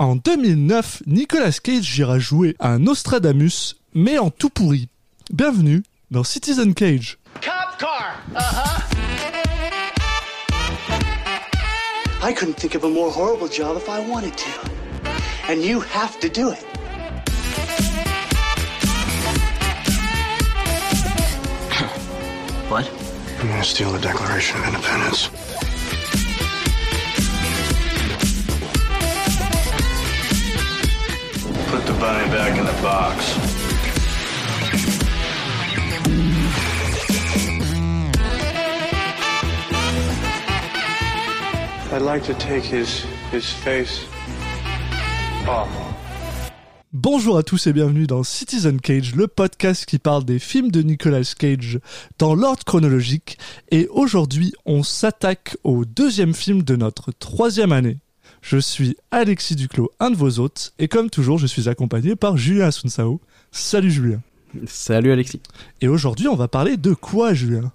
en 2009, Nicolas Cage ira jouer à un Ostradamus, mais en tout pourri. Bienvenue dans Citizen Cage. Cop car. I couldn't think of a more horrible job if I wanted to. And you have to do it. What? I'm gonna steal the Declaration of Independence. Put the bunny back in the box. I'd like to take his face off. Bonjour à tous et bienvenue dans Citizen Cage, le podcast qui parle des films de Nicolas Cage dans l'ordre chronologique. Et aujourd'hui, on s'attaque au deuxième film de notre troisième année. Je suis Alexis Duclos, un de vos hôtes, et comme toujours, je suis accompagné par Julien Assounsaou. Salut Julien. Salut Alexis. Et aujourd'hui, on va parler de quoi, Julien ?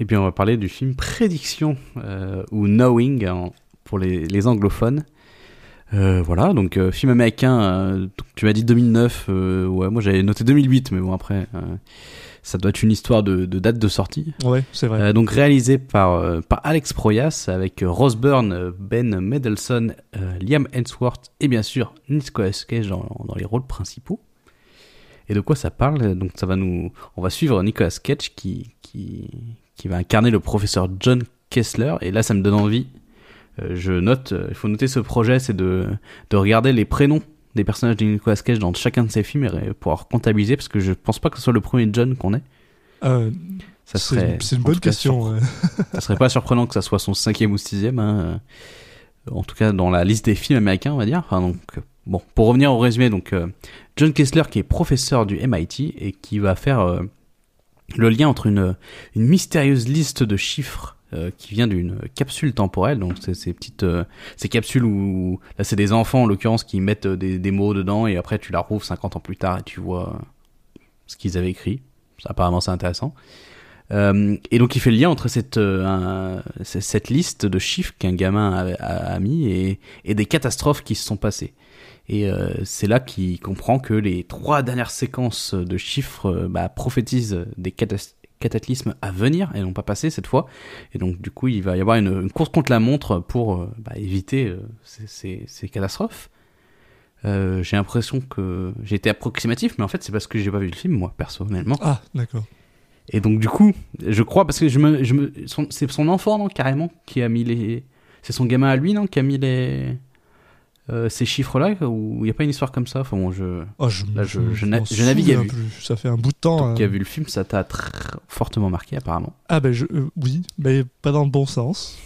Eh bien, on va parler du film Prédiction, ou Knowing pour les anglophones. Voilà, donc film américain, tu m'as dit 2009, ouais, moi j'avais noté 2008, mais bon après, ça doit être une histoire de date de sortie. Ouais, c'est vrai. Donc réalisé par Alex Proyas, avec Rose Byrne, Ben Mendelsohn, Liam Hemsworth et bien sûr Nicolas Cage dans les rôles principaux. Et de quoi ça parle ? Donc on va suivre Nicolas Cage qui va incarner le professeur John Kessler, et là ça me donne envie. Il faut noter ce projet, c'est de regarder les prénoms des personnages de Nicolas Cage dans chacun de ses films et pouvoir comptabiliser, parce que je pense pas que ce soit le premier John qu'on ait. C'est une bonne question. Ça serait pas surprenant que ça soit son 5e ou 6e, hein, en tout cas dans la liste des films américains, on va dire. Enfin, donc, bon, pour revenir au résumé, donc, John Kessler qui est professeur du MIT et qui va faire le lien entre une mystérieuse liste de chiffres qui vient d'une capsule temporelle, donc c'est ces petites ces capsules où là c'est des enfants en l'occurrence qui mettent des mots dedans et après tu la rouvres 50 ans plus tard et tu vois ce qu'ils avaient écrit. Ça, apparemment c'est intéressant. Et donc il fait le lien entre cette liste de chiffres qu'un gamin a mis et des catastrophes qui se sont passées. Et c'est là qu'il comprend que les 3 dernières séquences de chiffres prophétisent des cataclysme à venir et non pas passer cette fois, et donc du coup il va y avoir une course contre la montre pour éviter ces catastrophes. J'ai l'impression que j'ai été approximatif, mais en fait c'est parce que j'ai pas vu le film moi personnellement. Ah d'accord. Et donc du coup je crois, parce que c'est son enfant, non, carrément, qui a mis c'est son gamin à lui, non, qui a mis ces chiffres-là, où il n'y a pas une histoire comme ça. Enfin bon, je navigue à vue. Ça fait un bout de temps. Toi qui as vu le film, ça t'a fortement marqué apparemment. Ah ben oui, mais pas dans le bon sens.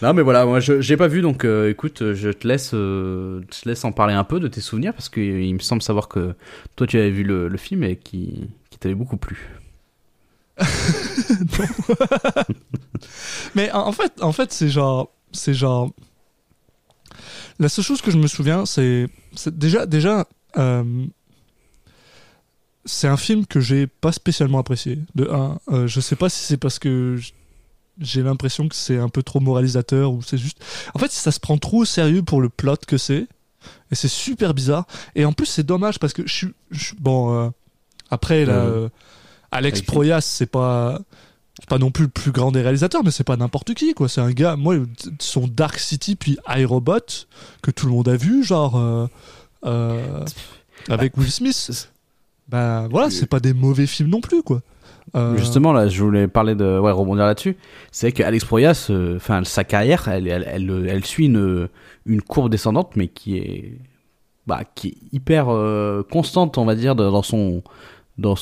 Non mais voilà, moi j'ai pas vu, donc écoute, je te laisse en parler un peu de tes souvenirs, parce qu'il me semble savoir que toi tu avais vu le film et qui t'avait beaucoup plu. Mais en fait c'est genre la seule chose que je me souviens, c'est déjà, c'est un film que j'ai pas spécialement apprécié. De un, je sais pas si c'est parce que j'ai l'impression que c'est un peu trop moralisateur, ou c'est juste. En fait, ça se prend trop au sérieux pour le plot que c'est, et c'est super bizarre. Et en plus, c'est dommage parce que Alex Proyas, c'est pas non plus le plus grand des réalisateurs, mais c'est pas n'importe qui, quoi. C'est un gars, moi, son Dark City, puis I, Robot, que tout le monde a vu, genre, avec Will Smith. Bah voilà, c'est pas des mauvais films non plus, quoi. Justement, là, je voulais parler rebondir là-dessus. C'est que Alex Proyas, sa carrière, elle suit une courbe descendante, mais qui est hyper constante, on va dire, dans le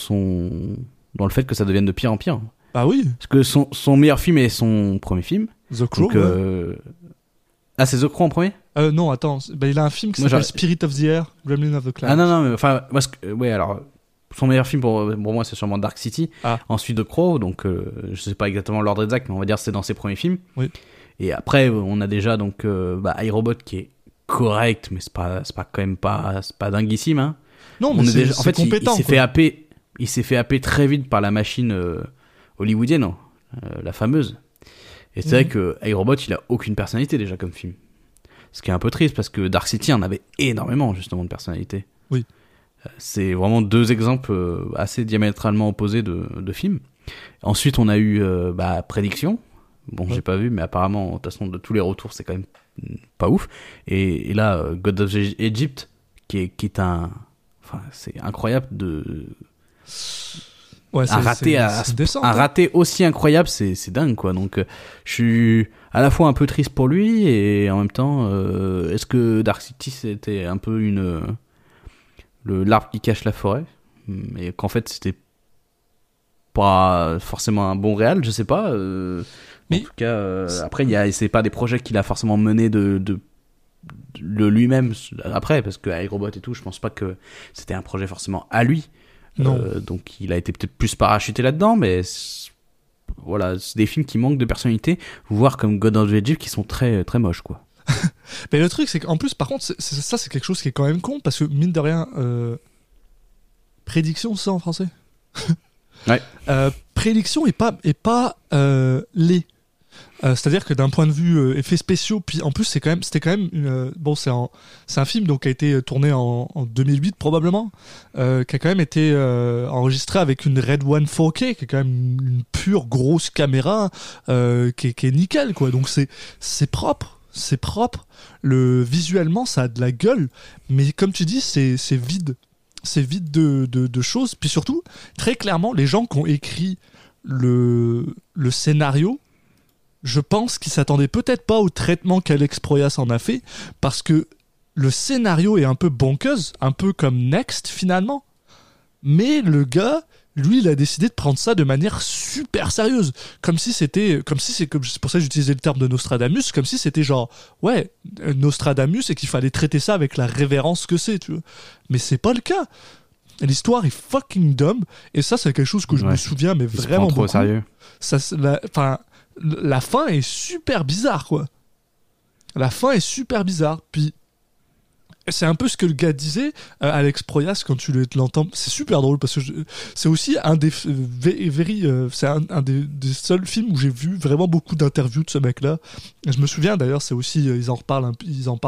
fait que ça devienne de pire en pire. Bah oui. Parce que son meilleur film est son premier film. The Crow. Donc, ouais. Ah, c'est The Crow en premier ? Non, attends. Il a un film qui s'appelle Spirit of the Air, Gremlin of the Cloud. Ah non, mais enfin, son meilleur film pour moi, c'est sûrement Dark City. Ah. Ensuite, The Crow. Donc, je sais pas exactement l'ordre exact, mais on va dire que c'est dans ses premiers films. Oui. Et après, on a déjà donc I, Robot qui est correct, mais c'est pas dinguissime. Hein. Non, mais en fait, compétent. Il s'est fait happer très vite par la machine. Hollywoodienne, la fameuse. Et c'est vrai que I, Robot, il a aucune personnalité déjà comme film. Ce qui est un peu triste parce que Dark City en avait énormément justement de personnalités. Oui. C'est vraiment deux exemples assez diamétralement opposés de films. Ensuite, on a eu Prédiction. Bon, ouais. J'ai pas vu, mais apparemment, de toute façon, de tous les retours, c'est quand même pas ouf. Et là, God of Egypt, qui est un... Enfin, c'est incroyable de... Ouais, un raté aussi incroyable, c'est dingue, quoi. Donc, je suis à la fois un peu triste pour lui, et en même temps, est-ce que Dark City, c'était un peu l'arbre qui cache la forêt, mais qu'en fait c'était pas forcément un bon réal, je sais pas. Mais en tout cas, après c'est pas des projets qu'il a forcément menés de lui-même après, parce que avec Robot et tout, je pense pas que c'était un projet forcément à lui. Non. Donc il a été peut-être plus parachuté là-dedans, mais voilà, c'est des films qui manquent de personnalité, voire comme God of Egypt qui sont très très moches, quoi. Mais le truc, c'est qu'en plus, par contre, ça c'est quelque chose qui est quand même con, parce que mine de rien, prédiction, c'est ça en français. Ouais. Prédiction est pas laid. C'est-à-dire que d'un point de vue effets spéciaux, puis en plus c'était quand même c'est un film donc qui a été tourné en 2008 probablement, qui a quand même été enregistré avec une Red One 4K, qui est quand même une pure grosse caméra qui est nickel, quoi. Donc c'est propre. C'est propre, visuellement ça a de la gueule, mais comme tu dis, c'est vide. C'est vide de choses. Puis surtout, très clairement, les gens qui ont écrit le scénario, je pense qu'ils s'attendaient peut-être pas au traitement qu'Alex Proyas en a fait, parce que le scénario est un peu bonkeuse, un peu comme Next finalement. Mais le gars, lui, il a décidé de prendre ça de manière super sérieuse, c'est pour ça que j'utilisais le terme de Nostradamus, comme si c'était genre ouais, Nostradamus, et qu'il fallait traiter ça avec la révérence que c'est, tu vois. Mais c'est pas le cas. L'histoire est fucking dumb, et ça c'est quelque chose que je me souviens, mais vraiment beaucoup. Trop sérieux. Ça, la fin est super bizarre, quoi. La fin est super bizarre, puis c'est un peu ce que le gars disait, Alex Proyas, quand tu l'entends. C'est super drôle, parce que c'est aussi un des c'est un des seuls films où j'ai vu vraiment beaucoup d'interviews de ce mec-là. Et je me souviens d'ailleurs, c'est aussi ils en parlent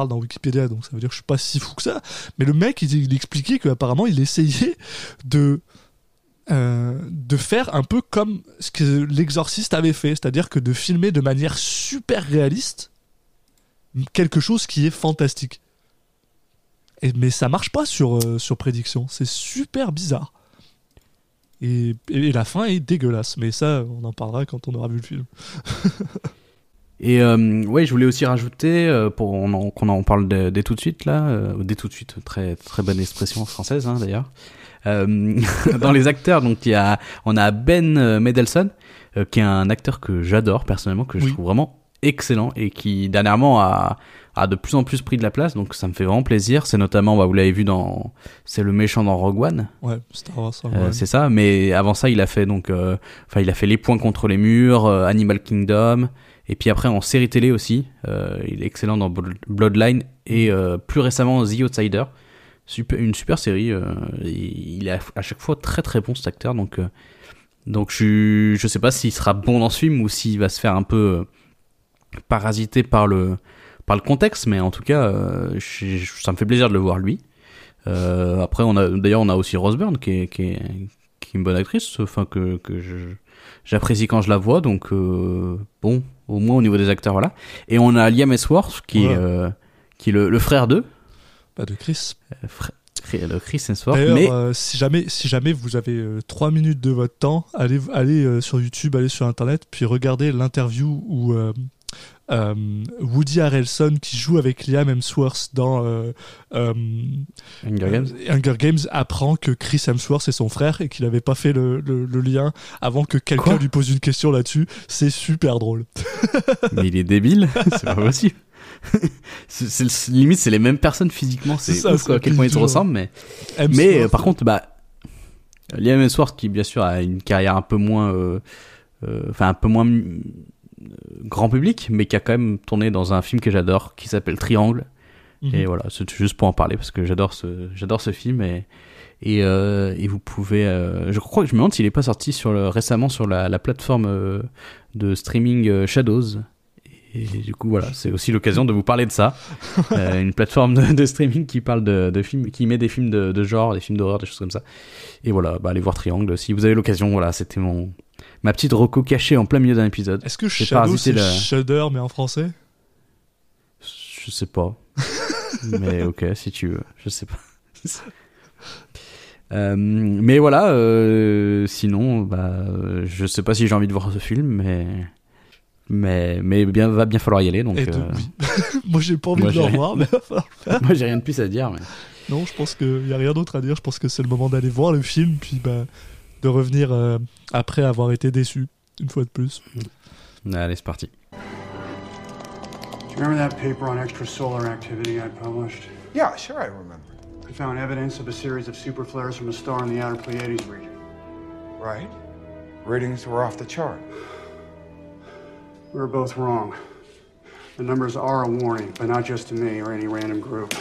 dans Wikipédia, donc ça veut dire que je suis pas si fou que ça. Mais le mec, il expliquait qu'apparemment il essayait de faire un peu comme ce que l'Exorciste avait fait, c'est-à-dire que de filmer de manière super réaliste quelque chose qui est fantastique. Mais ça marche pas sur Prédiction, c'est super bizarre. Et la fin est dégueulasse, mais ça, on en parlera quand on aura vu le film. Et je voulais aussi rajouter, qu'on en parle dès tout de suite, là, dès tout de suite, très, très bonne expression française, hein, d'ailleurs. Dans les acteurs, donc, on a Ben Mendelsohn, qui est un acteur que j'adore personnellement, que je trouve vraiment excellent, et qui dernièrement a de plus en plus pris de la place, donc ça me fait vraiment plaisir. C'est notamment, vous l'avez vu c'est le méchant dans Rogue One. Ouais, Star Wars. C'est ça. Mais avant ça, il a fait donc Les Poings contre les Murs, Animal Kingdom, et puis après en série télé aussi. Il est excellent dans Bloodline et plus récemment The Outsider. Une super série. Il est à chaque fois très très bon, cet acteur. Donc je sais pas s'il sera bon dans ce film ou s'il va se faire un peu parasité par le contexte, mais en tout cas, ça me fait plaisir de le voir, lui. Après, on a aussi Rose Byrne, qui est une bonne actrice, enfin que j'apprécie quand je la vois, donc bon, au moins au niveau des acteurs, voilà. Et on a Liam Hemsworth, qui est le frère de Chris. Chris Hemsworth. D'ailleurs, mais... si jamais vous avez 3 minutes de votre temps, allez sur YouTube, allez sur Internet, puis regardez l'interview où... Woody Harrelson qui joue avec Liam Hemsworth dans Hunger Games apprend que Chris Hemsworth est son frère et qu'il n'avait pas fait le lien avant que quelqu'un lui pose une question là-dessus. C'est super drôle. Mais il est débile, c'est pas possible. Limite, c'est les mêmes personnes physiquement, c'est ouf, à quel point ils se ressemblent. Mais par contre, Liam Hemsworth, qui bien sûr a une carrière un peu moins grand public, mais qui a quand même tourné dans un film que j'adore qui s'appelle Triangle. Et voilà, c'est juste pour en parler parce que j'adore ce film, et vous pouvez je crois que je me demande s'il est pas sorti récemment sur la plateforme de streaming Shadows, Et du coup, voilà, c'est aussi l'occasion de vous parler de ça. Une plateforme de streaming qui parle de films, qui met des films de genre, des films d'horreur, des choses comme ça. Et voilà, bah, allez voir Triangle si vous avez l'occasion. Voilà, c'était ma petite reco cachée en plein milieu d'un épisode. Est-ce que Shadow, c'est Shudder, mais en français ? Je sais pas. Mais ok, si tu veux. Je sais pas. Mais voilà, sinon, bah, je sais pas si j'ai envie de voir ce film, mais bien, va bien falloir y aller. Donc, oui. Moi, j'ai pas envie de le revoir, mais va falloir le faire. Moi, j'ai rien de plus à dire. Mais... Non, je pense qu'il y a rien d'autre à dire. Je pense que c'est le moment d'aller voir le film, puis bah, de revenir après avoir été déçu, une fois de plus. Allez, c'est parti. Do you remember that paper on extrasolar activity I published? Yeah, sure, I remember. I found evidence of a series of superflares from a star in the outer Pleiades region. Right. Readings were off the chart. We were both wrong. The numbers are a warning, but not just to me or any random group.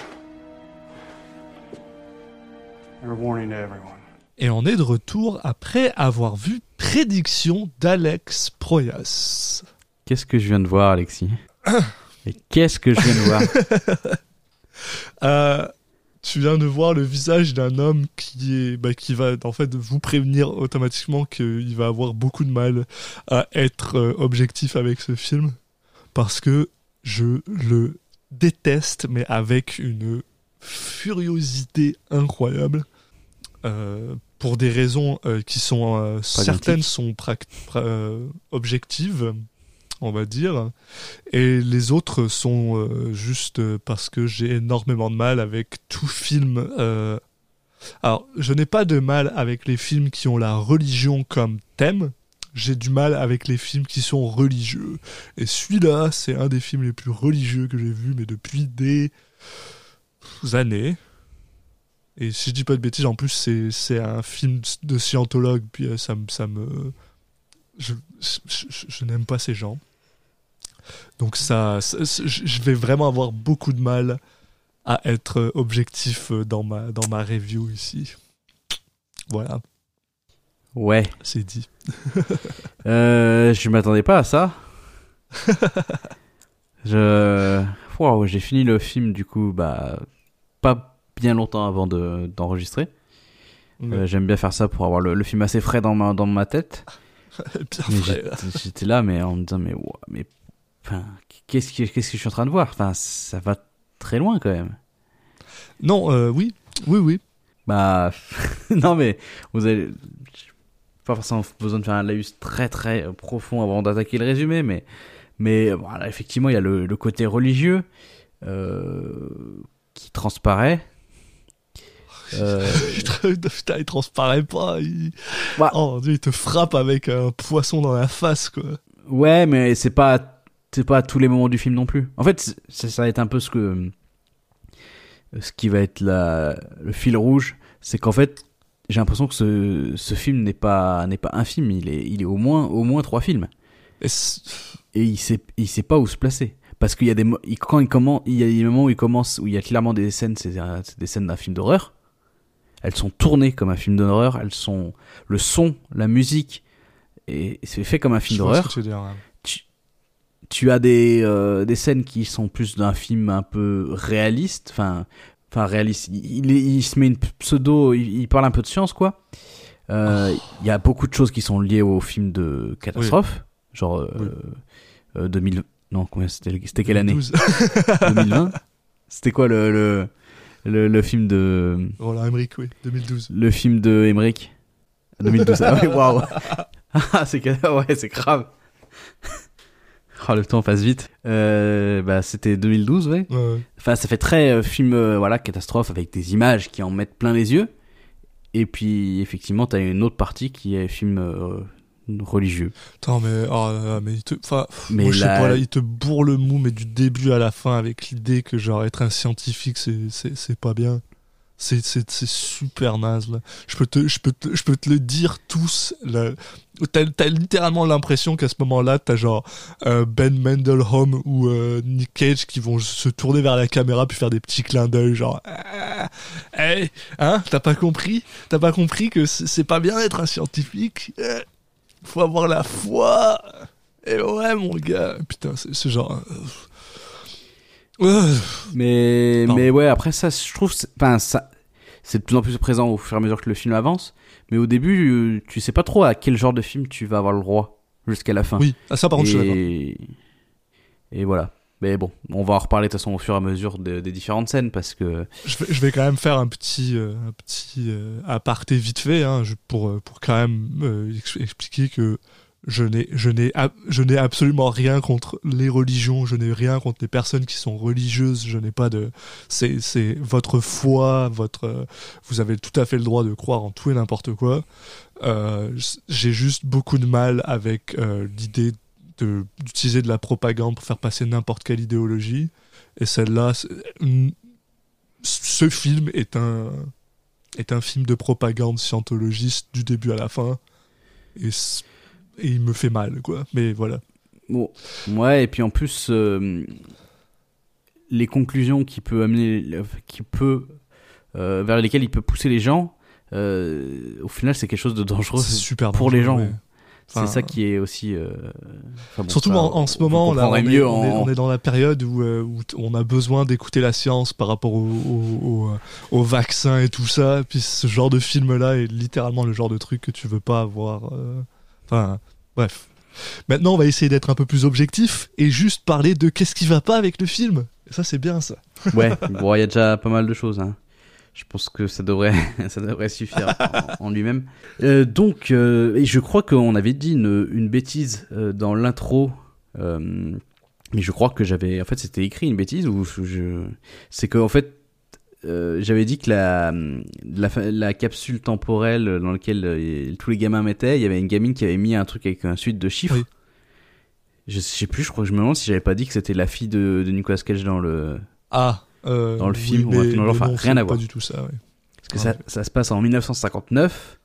They're a warning to everyone. Et on est de retour après avoir vu Prédiction d'Alex Proyas. Qu'est-ce que je viens de voir, Alexis? Mais qu'est-ce que je viens de voir? Tu viens de voir le visage d'un homme qui va en fait vous prévenir automatiquement qu'il va avoir beaucoup de mal à être objectif avec ce film, parce que je le déteste, mais avec une furiosité incroyable, pour des raisons qui sont certaines sont objectives, on va dire, et les autres sont juste parce que j'ai énormément de mal avec tout film. Alors, je n'ai pas de mal avec les films qui ont la religion comme thème, j'ai du mal avec les films qui sont religieux. Et celui-là, c'est un des films les plus religieux que j'ai vu, mais depuis des années. Et si je dis pas de bêtises, en plus, c'est un film de scientologue, puis ça me... Je n'aime pas ces gens. Donc je vais vraiment avoir beaucoup de mal à être objectif dans ma review ici. Voilà. Ouais. C'est dit. Je m'attendais pas à ça. J'ai fini le film du coup, bah, pas bien longtemps avant d'enregistrer. Mmh. J'aime bien faire ça pour avoir le film assez frais dans ma tête. J'étais là, mais en me disant qu'est-ce que je suis en train de voir, enfin, ça va très loin quand même. Non, oui. Bah non, mais vous avez pas forcément besoin de faire un laïus très très profond avant d'attaquer le résumé, mais voilà, effectivement il y a le côté religieux qui transparaît. Putain, il transparaît pas. Ouais. Oh Dieu, il te frappe avec un poisson dans la face, quoi. Ouais, mais c'est pas à tous les moments du film non plus. En fait, ça va être un peu ce qui va être le fil rouge, c'est qu'en fait, j'ai l'impression que ce film n'est pas un film, il est au moins trois films. Et il sait pas où se placer. Parce qu'il y a des moments où il commence, où il y a clairement des scènes, c'est des scènes d'un film d'horreur. Elles sont tournées comme un film d'horreur, elles sont le son, la musique, et c'est fait comme un film d'horreur. Tu as des scènes qui sont plus d'un film un peu réaliste, enfin réaliste. Il se met une pseudo, il parle un peu de science, quoi. Il y a beaucoup de choses qui sont liées au film de catastrophe, oui. Genre 2000. Non, c'était quelle année? 2020. C'était quoi le film de Roland Emmerich, oui, 2012. Le film de Emmerich 2012. Ah ouais, waouh. Ah, c'est grave. Oh, le temps passe vite. Bah c'était 2012, ouais. Ouais. Enfin, ça fait très film voilà, catastrophe, avec des images qui en mettent plein les yeux. Et puis effectivement, tu as une autre partie qui est film religieux. Putain, mais il te bourre le mou, mais du début à la fin, avec l'idée que genre être un scientifique c'est pas bien. C'est super naze, là. Je peux te le dire tous là. T'as littéralement l'impression qu'à ce moment-là, t'as genre Ben Mendelsohn ou Nick Cage qui vont se tourner vers la caméra puis faire des petits clins d'œil, genre hey, hein, t'as pas compris que c'est pas bien d'être un scientifique. Faut avoir la foi. Et ouais, mon gars, putain, c'est genre... mais ouais, après ça, je trouve... Enfin, ça... C'est de plus en plus présent au fur et à mesure que le film avance. Mais au début, tu sais pas trop à quel genre de film tu vas avoir le droit jusqu'à la fin. Oui, à ça par contre, je suis d'accord. Et voilà. Mais bon, on va en reparler de toute façon au fur et à mesure des différentes scènes parce que... Je vais quand même faire un petit aparté vite fait hein, pour quand même expliquer que je n'ai absolument rien contre les religions, je n'ai rien contre les personnes qui sont religieuses, je n'ai pas de... C'est votre foi, vous avez tout à fait le droit de croire en tout et n'importe quoi. J'ai juste beaucoup de mal avec l'idée d'utiliser de la propagande pour faire passer n'importe quelle idéologie. Et celle-là, ce film est un film de propagande scientologiste du début à la fin. Et il me fait mal, quoi. Mais voilà. Bon. Ouais, et puis en plus, les conclusions vers lesquelles il peut pousser les gens, au final, c'est quelque chose de dangereux pour les gens. Ouais. Enfin, c'est ça qui est aussi... bon, surtout ça, en ce moment, là, on est dans la période où on a besoin d'écouter la science par rapport aux vaccins et tout ça. Puis ce genre de film-là est littéralement le genre de truc que tu veux pas avoir... Enfin, bref. Maintenant, on va essayer d'être un peu plus objectif et juste parler de qu'est-ce qui va pas avec le film. Et ça, c'est bien, ça. Ouais, bon, il y a déjà pas mal de choses. Hein. Je pense que ça devrait suffire en lui-même. Donc, et je crois qu'on avait dit une bêtise dans l'intro. Mais je crois que j'avais... En fait, c'était écrit une bêtise. C'est qu'en fait, j'avais dit que la capsule temporelle dans laquelle tous les gamins mettaient, il y avait une gamine qui avait mis un truc avec une suite de chiffres. Oui. Je sais plus, je crois que je me demande si j'avais pas dit que c'était la fille de Nicolas Cage dans le film. Oui, mais enfin, rien à voir. Pas du tout ça, ouais. Parce que ça se passe en 1959,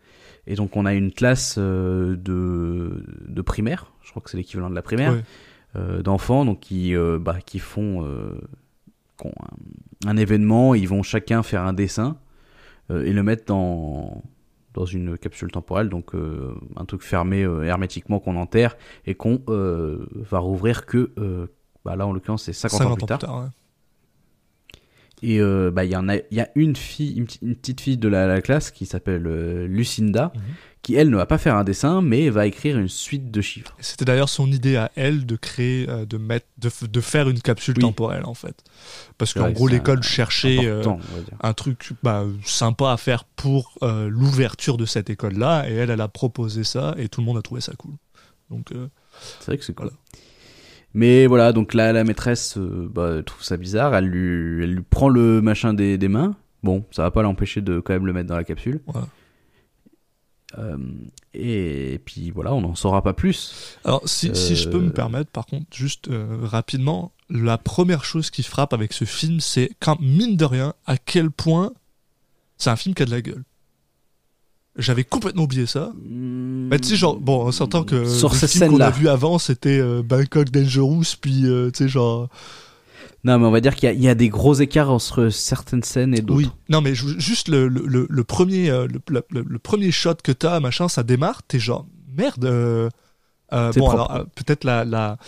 et donc on a une classe de primaire, je crois que c'est l'équivalent de la primaire, ouais. D'enfants donc qui font... un événement, ils vont chacun faire un dessin et le mettre dans une capsule temporelle, donc un truc fermé hermétiquement qu'on enterre et qu'on va rouvrir que là en l'occurrence c'est 50 ans plus tard. Ouais. Et il y a une fille, une petite fille de la classe qui s'appelle Lucinda, qui elle ne va pas faire un dessin mais va écrire une suite de chiffres. C'était d'ailleurs son idée à elle de créer, de faire une capsule temporelle en fait, parce qu'en gros l'école cherchait un truc sympa à faire pour l'ouverture de cette école là, et elle a proposé ça et tout le monde a trouvé ça cool. Donc c'est vrai que c'est cool. Voilà. Mais voilà, donc là la maîtresse trouve ça bizarre, elle lui prend le machin des mains. Bon, ça va pas l'empêcher de quand même le mettre dans la capsule. Ouais. Et puis voilà, on n'en saura pas plus. Alors si je peux me permettre par contre juste rapidement, la première chose qui frappe avec ce film, c'est quand mine de rien à quel point c'est un film qui a de la gueule. J'avais complètement oublié ça. Tu sais, genre, bon, on s'entend que sur le film qu'on a vu avant c'était Bangkok Dangerous, puis tu sais genre... Non, mais on va dire qu'il y a des gros écarts entre certaines scènes et d'autres. Oui, non, mais juste le premier shot que t'as, machin, ça démarre, t'es genre, merde. Bon, propre. Alors, peut-être la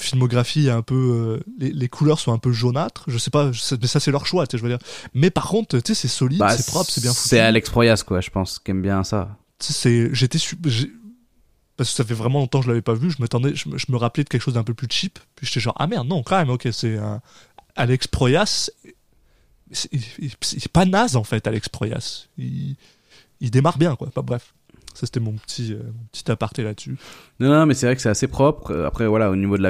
filmographie est un peu... les couleurs sont un peu jaunâtres, je sais pas, mais ça, c'est leur choix, tu sais, je veux dire. Mais par contre, tu sais, c'est solide, c'est propre, c'est bien foutu. C'est Alex Proyas, quoi, je pense, qui aime bien ça. Tu sais, parce que ça fait vraiment longtemps que je l'avais pas vu, je me rappelais de quelque chose d'un peu plus cheap, puis j'étais genre, ah merde, non, quand même, ok, c'est Alex Proyas, c'est pas naze en fait, Alex Proyas, il démarre bien, quoi, bref, ça c'était mon petit aparté là-dessus. Non, mais c'est vrai que c'est assez propre, après voilà, au niveau de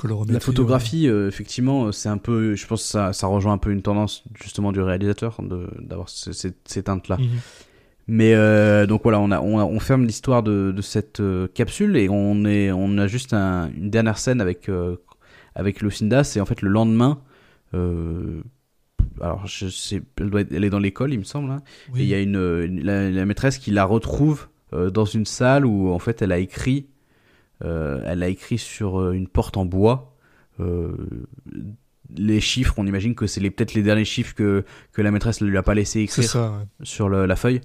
la photographie, ouais. Effectivement, c'est un peu, je pense que ça rejoint un peu une tendance justement du réalisateur, d'avoir ces teintes-là. Mm-hmm. Mais donc voilà, on ferme l'histoire de cette capsule et on a juste une dernière scène avec Lucinda. C'est en fait le lendemain. Alors je sais, elle est dans l'école, il me semble. Hein, oui. Et il y a la maîtresse qui la retrouve dans une salle où en fait elle a écrit sur une porte en bois. Les chiffres, on imagine que c'est peut-être les derniers chiffres que la maîtresse ne lui a pas laissé écrire sur la feuille.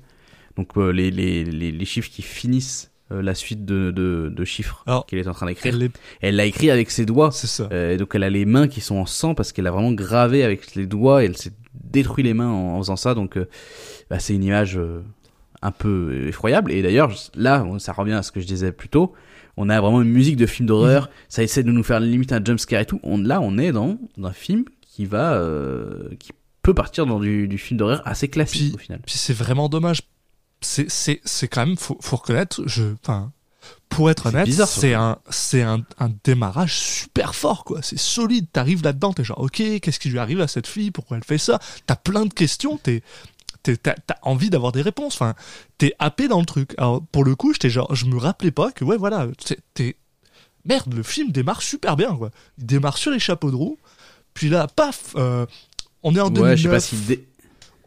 Donc les chiffres qui finissent la suite de chiffres qu'elle est en train d'écrire, elle l'a écrit avec ses doigts. C'est ça. Donc elle a les mains qui sont en sang parce qu'elle a vraiment gravé avec les doigts et elle s'est détruit les mains en faisant ça. Donc c'est une image un peu effroyable. Et d'ailleurs là, ça revient à ce que je disais plus tôt. On a vraiment une musique de film d'horreur. Ça essaie de nous faire limite un jumpscare et tout. On est dans un film qui va qui peut partir dans du film d'horreur assez classique au final. Puis c'est vraiment dommage. C'est quand même faut reconnaître, pour être honnête, bizarre, c'est un démarrage super fort quoi, c'est solide, t'arrives là-dedans, t'es genre OK, qu'est-ce qui lui arrive à cette fille, pourquoi elle fait ça, t'as plein de questions, t'as envie d'avoir des réponses, t'es happé dans le truc. Alors pour le coup, j'étais genre je me rappelais pas que merde, le film démarre super bien quoi. Il démarre sur les chapeaux de roue, puis là paf, on est en 2009. Je sais pas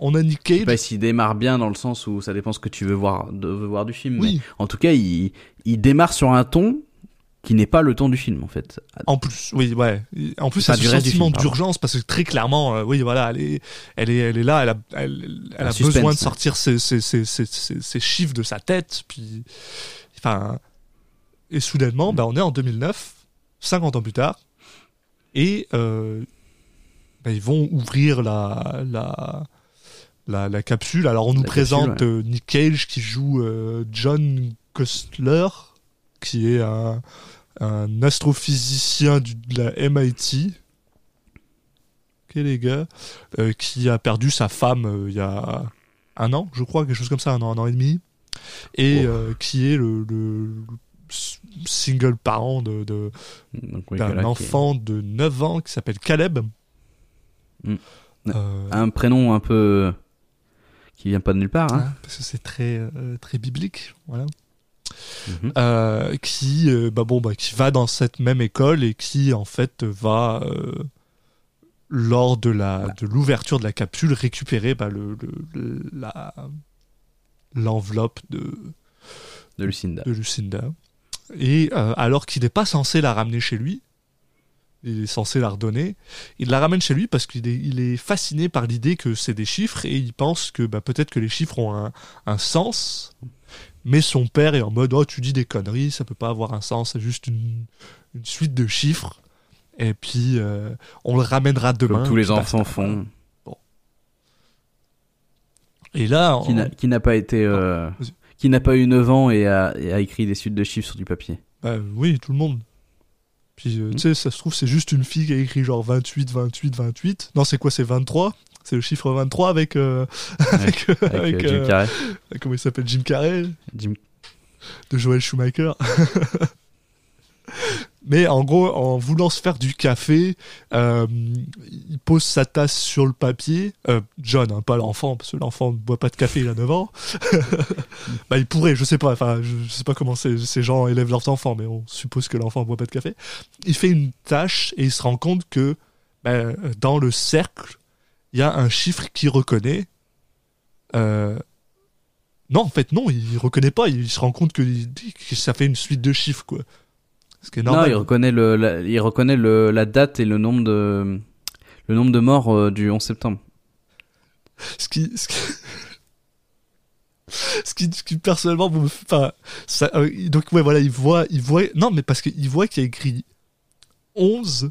on a Nick Cage. Je sais pas s'il démarre bien dans le sens où ça dépend ce que tu veux voir du film. Oui. Mais en tout cas, il démarre sur un ton qui n'est pas le ton du film en fait. En plus, oui, ouais. En plus, c'est ce sentiment d'urgence parce que très clairement, elle est là, elle a besoin de sortir ses chiffres de sa tête. Puis, et soudainement, on est en 2009, 50 ans plus tard, et ils vont ouvrir la capsule. Alors on nous présente Nick Cage qui joue John Kostler, qui est un astrophysicien de la MIT, qui a perdu sa femme il y a un an, je crois, quelque chose comme ça, un an et demi, et qui est le single parent d'un enfant de 9 ans qui s'appelle Caleb. Un prénom un peu... qui vient pas de nulle part, parce que c'est très biblique, voilà. Qui va dans cette même école et qui en fait va lors de de l'ouverture de la capsule récupérer l'enveloppe de Lucinda. Et alors qu'il n'est pas censé la ramener chez lui, il est censé la redonner. Il la ramène chez lui parce qu'il est fasciné par l'idée que c'est des chiffres et il pense que peut-être que les chiffres ont un sens. Mais son père est en mode « Oh, tu dis des conneries, ça peut pas avoir un sens, c'est juste une suite de chiffres. » Et puis, on le ramènera demain. Comme tous les enfants font. Bon. Et là... Qui n'a pas été... qui n'a pas eu 9 ans et a écrit des suites de chiffres sur du papier. Oui, tout le monde. Puis, tu sais, ça se trouve, c'est juste une fille qui a écrit genre 28, 28, 28. Non, c'est quoi, c'est 23 ? C'est le chiffre 23 avec Jim Carrey. Comment il s'appelle ? Jim Carrey. De Joel Schumacher. Mais en gros, en voulant se faire du café, il pose sa tasse sur le papier. John, pas l'enfant, parce que l'enfant ne boit pas de café, il a 9 ans. Il pourrait, je sais pas. Enfin, je sais pas comment ces gens élèvent leurs enfants, mais on suppose que l'enfant ne boit pas de café. Il fait une tâche et il se rend compte que dans le cercle, il y a un chiffre qu'il reconnaît. Non, en fait, non, il reconnaît pas. Il se rend compte que ça fait une suite de chiffres, quoi. Ce qui est normal. Non, il reconnaît la date et le nombre de morts du 11 septembre. Ce qui personnellement, donc ouais, voilà, il voit. Non, mais parce qu'il voit qu'il y a écrit 11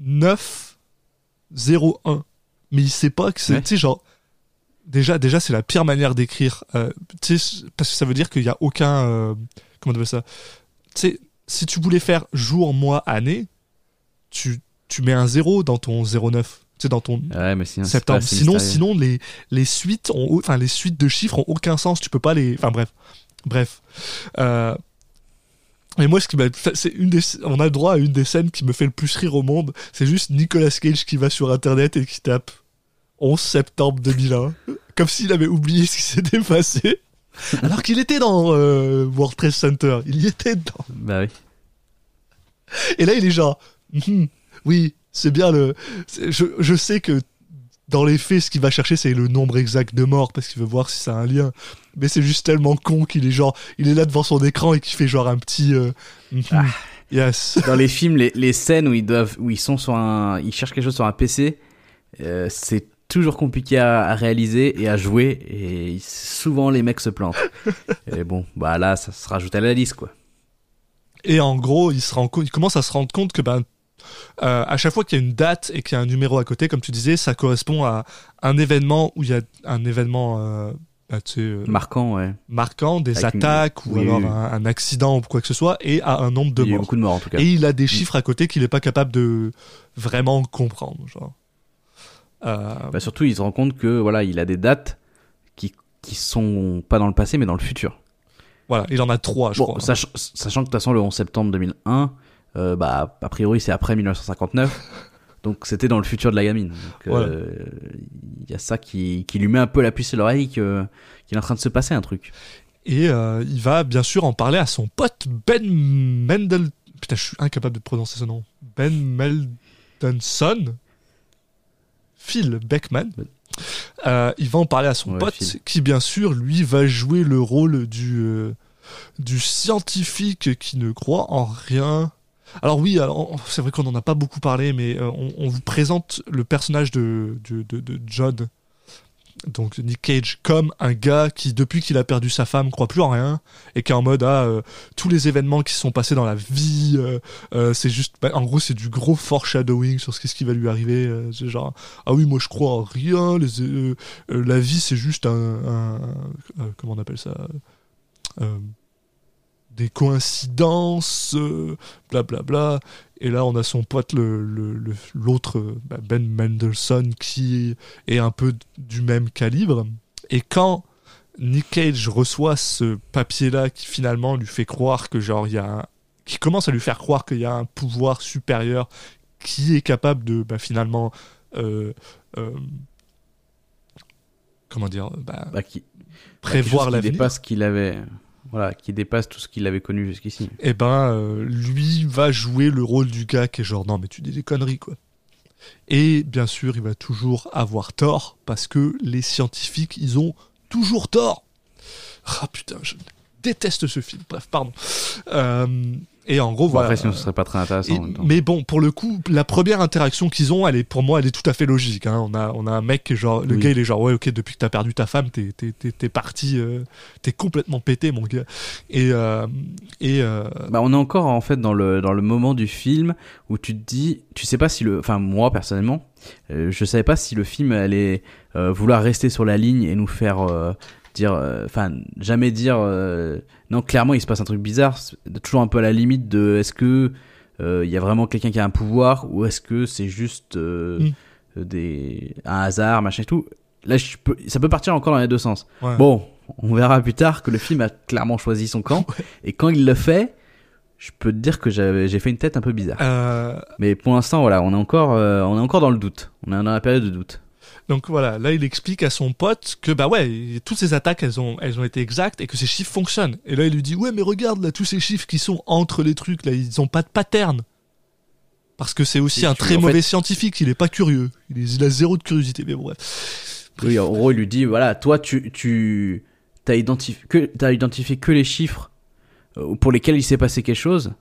9 0 1. Mais il sait pas que c'est, tu sais, genre, déjà c'est la pire manière d'écrire, tu sais, parce que ça veut dire qu'il y a aucun, comment on appelle ça, tu sais, si tu voulais faire jour, mois, année, tu mets un 0 dans ton 0,9, tu sais, dans ton septembre, sinon les suites ont, les suites de chiffres ont aucun sens, tu peux pas les, bref. Et moi, c'est on a le droit à une des scènes qui me fait le plus rire au monde. C'est juste Nicolas Cage qui va sur Internet et qui tape 11 septembre 2001. Comme s'il avait oublié ce qui s'était passé. Alors qu'il était dans World Trade Center. Il y était dedans. Bah oui. Et là, il est genre... oui, c'est bien le... Je sais que dans les faits, ce qu'il va chercher, c'est le nombre exact de morts, parce qu'il veut voir si ça a un lien. Mais c'est juste tellement con qu'il est genre... Il est là devant son écran et qu'il fait genre un petit... yes. Dans les films, les scènes où ils sont sur ils cherchent quelque chose sur un PC, c'est toujours compliqué à réaliser et à jouer, et souvent les mecs se plantent. Et bon, bah là, ça se rajoute à la liste, quoi. Et en gros, il commence à se rendre compte que à chaque fois qu'il y a une date et qu'il y a un numéro à côté, comme tu disais, ça correspond à un événement où il y a un événement marquant, ouais. Marquant, des avec attaques ou alors un accident ou quoi que ce soit, et à un nombre de morts. Il y a eu beaucoup de morts en tout cas. Et il a des chiffres à côté qu'il n'est pas capable de vraiment comprendre, genre. Bah surtout, il se rend compte que voilà, il a des dates qui sont pas dans le passé mais dans le futur. Voilà, il en a 3, je crois. Sachant que de toute façon, le 11 septembre 2001, a priori, c'est après 1959. Donc, c'était dans le futur de la gamine. Donc, voilà. Y a ça qui lui met un peu la puce à l'oreille qu'il est en train de se passer un truc. Et il va bien sûr en parler à son pote Ben Mendelsohn. Putain, je suis incapable de prononcer ce nom. Ben Mendelsohn. Phil Beckman. Il va en parler à son pote Phil, qui, bien sûr, lui va jouer le rôle du scientifique qui ne croit en rien. Alors oui, c'est vrai qu'on n'en a pas beaucoup parlé, mais on vous présente le personnage de John, donc Nick Cage, comme un gars qui, depuis qu'il a perdu sa femme, croit plus en rien, et qui est en mode tous les événements qui se sont passés dans la vie, c'est juste, en gros c'est du gros foreshadowing sur ce qui va lui arriver, c'est genre ah oui moi je crois en rien, la vie c'est juste comment on appelle ça, des coïncidences, blablabla. Bla bla. Et là, on a son pote, l'autre, Ben Mendelsohn, qui est un peu du même calibre. Et quand Nick Cage reçoit ce papier-là, qui finalement lui fait croire que, genre, qui commence à lui faire croire qu'il y a un pouvoir supérieur qui est capable de, finalement, comment dire, prévoir l'avenir. Qui dépasse ce qu'il avait. Voilà, qui dépasse tout ce qu'il avait connu jusqu'ici. Et lui va jouer le rôle du gars qui est genre non mais tu dis des conneries quoi. Et bien sûr il va toujours avoir tort parce que les scientifiques ils ont toujours tort. Ah putain je déteste ce film. Bref pardon. Et en gros voilà. Après sinon ce serait pas très intéressant. En même temps. Mais bon pour le coup la première interaction qu'ils ont elle est tout à fait logique. Hein. On a un mec qui est genre le gars il est genre ouais ok depuis que t'as perdu ta femme t'es parti t'es complètement pété mon gars. On est encore en fait dans le moment du film où tu te dis tu sais pas si moi personnellement je savais pas si le film allait vouloir rester sur la ligne et nous faire non clairement il se passe un truc bizarre, toujours un peu à la limite de est-ce que y a vraiment quelqu'un qui a un pouvoir ou est-ce que c'est juste un hasard machin et tout. Là ça peut partir encore dans les deux sens. Ouais. Bon on verra plus tard que le film a clairement choisi son camp et quand il le fait je peux te dire que j'ai fait une tête un peu bizarre. Mais pour l'instant voilà on est encore dans le doute, on est dans la période de doute. Donc voilà, là il explique à son pote que toutes ces attaques elles ont été exactes et que ces chiffres fonctionnent. Et là il lui dit ouais mais regarde là tous ces chiffres qui sont entre les trucs là ils ont pas de pattern. Parce que c'est aussi un très mauvais scientifique, il est pas curieux, il a zéro de curiosité mais bref. Oui en gros il lui dit voilà toi tu t'as identifié que les chiffres pour lesquels il s'est passé quelque chose.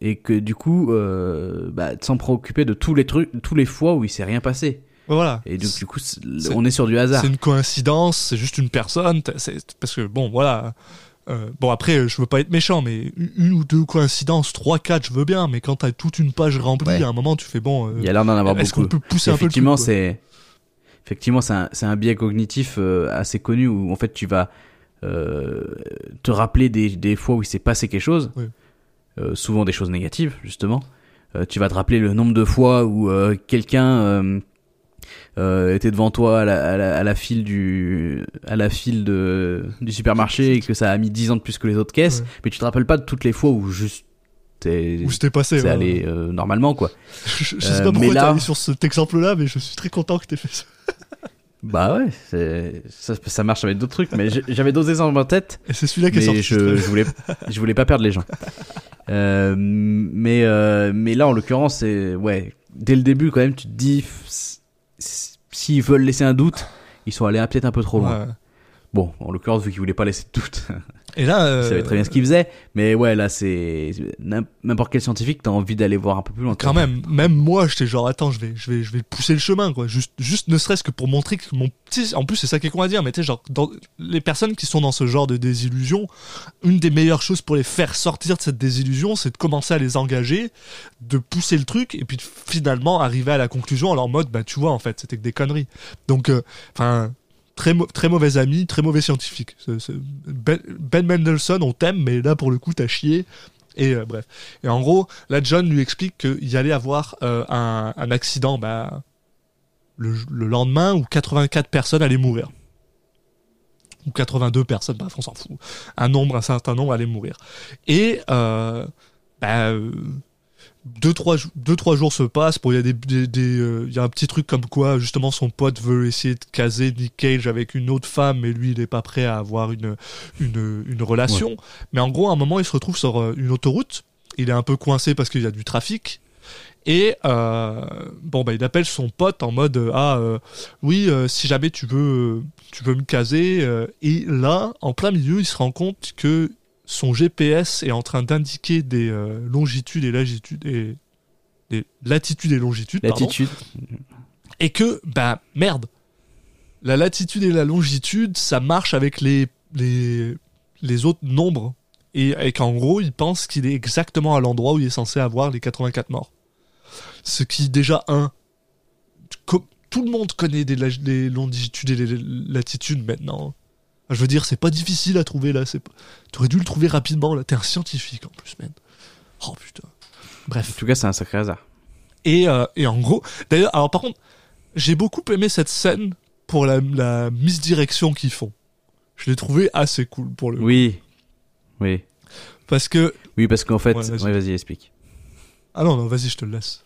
Et que du coup s'en préoccuper de tous les fois où il s'est rien passé. Voilà. Et donc, du coup, on est sur du hasard. C'est une coïncidence, c'est juste une personne. Parce que, bon, voilà. Après, je veux pas être méchant, mais une ou deux coïncidences, 3, 4, je veux bien. Mais quand t'as toute une page remplie, à un moment, tu fais bon. Il y a l'air d'en avoir beaucoup. Est-ce qu'on peut pousser un peu le truc, quoi. Effectivement, c'est un biais cognitif assez connu où, en fait, tu vas te rappeler des fois où il s'est passé quelque chose. Oui. Souvent des choses négatives, justement. Tu vas te rappeler le nombre de fois où quelqu'un. Était devant toi à la file du supermarché et que ça a mis 10 ans de plus que les autres caisses, mais tu te rappelles pas de toutes les fois où juste c'était passé, c'est allé normalement quoi. Je sais pas pourquoi t'es allé sur cet exemple-là, mais je suis très content que t'aies fait ça. Bah ouais, ça marche avec d'autres trucs, mais j'avais d'autres exemples en tête. Et c'est celui-là qui est sorti. Je voulais pas perdre les gens. Mais là en l'occurrence c'est dès le début quand même tu te dis s'ils veulent laisser un doute, ils sont allés peut-être un peu trop loin. Ouais. Bon, en l'occurrence vu qu'ils voulaient pas laisser de doute. Et là, il savait très bien ce qu'il faisait. Mais ouais, là, c'est n'importe quel scientifique, t'as envie d'aller voir un peu plus loin. Quand même, même moi, j'étais genre, attends, je vais pousser le chemin, quoi. Juste, ne serait-ce que pour montrer que mon petit. En plus, c'est ça qui est con à dire, mais tu sais, genre, dans les personnes qui sont dans ce genre de désillusion, une des meilleures choses pour les faire sortir de cette désillusion, c'est de commencer à les engager, de pousser le truc, et puis finalement arriver à la conclusion en leur mode, bah, tu vois, en fait, c'était que des conneries. Donc, enfin. Très mauvais ami, très mauvais scientifique. Ben Mendelsohn, on t'aime, mais là, pour le coup, t'as chié. Et bref. Et en gros, là, John lui explique qu'il y allait avoir un accident le lendemain où 84 personnes allaient mourir. Ou 82 personnes, bref, on s'en fout. Un certain nombre allait mourir. Et... 2-3 jours se passent. Bon, il y a un petit truc comme quoi justement son pote veut essayer de caser Nick Cage avec une autre femme, mais lui il est pas prêt à avoir une relation. Ouais. Mais en gros, à un moment, il se retrouve sur une autoroute. Il est un peu coincé parce qu'il y a du trafic. Et il appelle son pote en mode si jamais tu veux me caser. Et là, en plein milieu, il se rend compte que son GPS est en train d'indiquer des longitudes et latitudes et des latitudes et longitudes. Latitude. Pardon, et que merde, la latitude et la longitude ça marche avec les autres nombres et qu'en gros il pense qu'il est exactement à l'endroit où il est censé avoir les 84 morts. Ce qui déjà tout le monde connaît les longitudes et les latitudes maintenant. Je veux dire, c'est pas difficile à trouver, là. T'aurais dû le trouver rapidement, là. T'es un scientifique, en plus, man. Oh, putain. Bref. En tout cas, c'est un sacré hasard. Et en gros... D'ailleurs, alors, par contre, j'ai beaucoup aimé cette scène pour la misdirection qu'ils font. Je l'ai trouvée assez cool, pour le coup. Oui. Parce que... Oui, parce qu'en fait... Ouais, vas-y, explique. Ah non, vas-y, je te le laisse.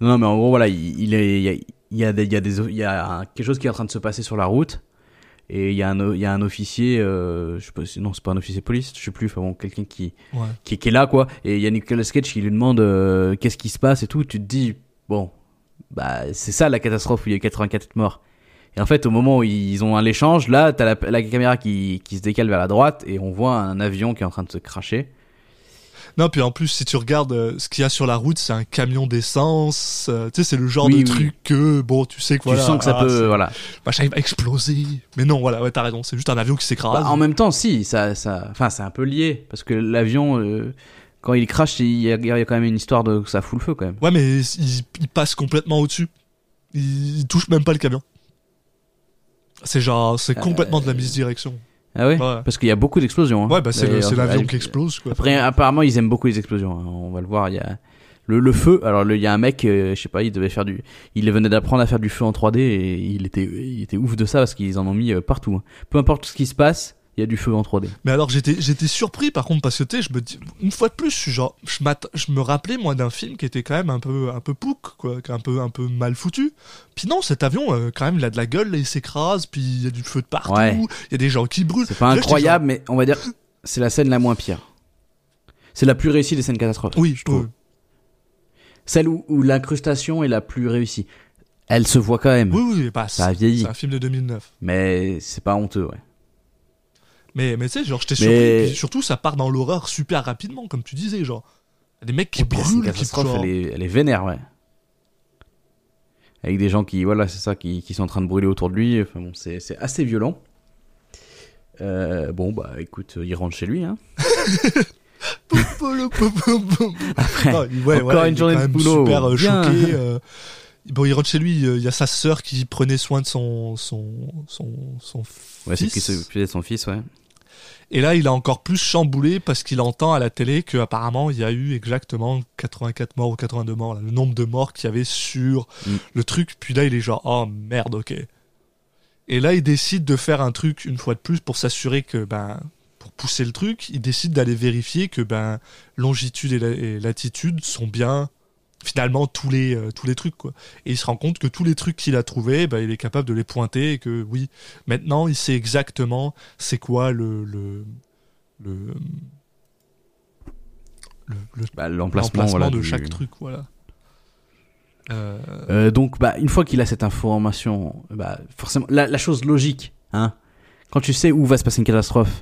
Non, mais en gros, voilà, il y a quelque chose qui est en train de se passer sur la route. Et il y a un officier, c'est pas un officier de police, je sais plus, enfin bon, quelqu'un qui est là, quoi. Et il y a Nicolas Cage qui lui demande qu'est-ce qui se passe et tout. Tu te dis, c'est ça la catastrophe où il y a eu 84 morts. Et en fait, au moment où ils ont l'échange, là, t'as la caméra qui se décale vers la droite et on voit un avion qui est en train de se crasher. Non, puis en plus, si tu regardes ce qu'il y a sur la route, c'est un camion d'essence. Tu sais, c'est le genre de truc que, bon, tu sais que voilà. Tu sens que ça peut, voilà. Machin, il va exploser. Mais non, voilà, ouais, t'as raison. C'est juste un avion qui s'écrase. En même temps, si, enfin, c'est un peu lié. Parce que l'avion, quand il crache, il y a quand même une histoire de ça fout le feu quand même. Ouais, mais il passe complètement au-dessus. Il touche même pas le camion. C'est genre, c'est complètement de la misdirection. Ah ouais, ouais, parce qu'il y a beaucoup d'explosions. Hein. Ouais, c'est l'avion qui explose. Quoi. Après, apparemment, ils aiment beaucoup les explosions. Hein. On va le voir. Il y a le feu. Alors, il y a un mec, je sais pas, il venait d'apprendre à faire du feu en 3D et il était ouf de ça parce qu'ils en ont mis partout. Hein. Peu importe ce qui se passe, il y a du feu en 3D. Mais alors, j'étais surpris par contre parce que je me dis, une fois de plus, je me rappelais moi d'un film qui était quand même un peu pouc, quoi, un peu mal foutu. Puis non, cet avion, quand même, il a de la gueule, là, il s'écrase, puis il y a du feu de partout, il y a des gens qui brûlent. C'est pas incroyable, mais on va dire, c'est la scène la moins pire. C'est la plus réussie des scènes catastrophes. Oui, je trouve. Celle où l'incrustation est la plus réussie. Elle se voit quand même. Oui, ça a vieilli. C'est un film de 2009. Mais c'est pas honteux, ouais. Mais tu sais, genre, j'étais surpris. Surtout, ça part dans l'horreur super rapidement, comme tu disais, genre. Des mecs qui brûlent. La catastrophe, genre... elle est vénère, ouais. Avec des gens qui sont en train de brûler autour de lui. Enfin bon, c'est assez violent. Écoute, il rentre chez lui, hein. Après, une journée de boulot. Super choqué. Bon, il rentre chez lui, il y a sa sœur qui prenait soin de son fils. Ouais, c'est qui s'occupait de son fils, ouais. Et là, il a encore plus chamboulé parce qu'il entend à la télé qu'apparemment, il y a eu exactement 84 morts ou 82 morts, là, le nombre de morts qu'il y avait sur le truc. Puis là, il est genre, oh merde, ok. Et là, il décide de faire un truc une fois de plus pour s'assurer que, pour pousser le truc, il décide d'aller vérifier que, longitude et latitude sont bien... finalement tous les trucs, quoi. Et il se rend compte que tous les trucs qu'il a trouvés, il est capable de les pointer et que oui, maintenant il sait exactement c'est quoi l'emplacement de chaque truc, voilà. Donc une fois qu'il a cette information, forcément la chose logique, hein, quand tu sais où va se passer une catastrophe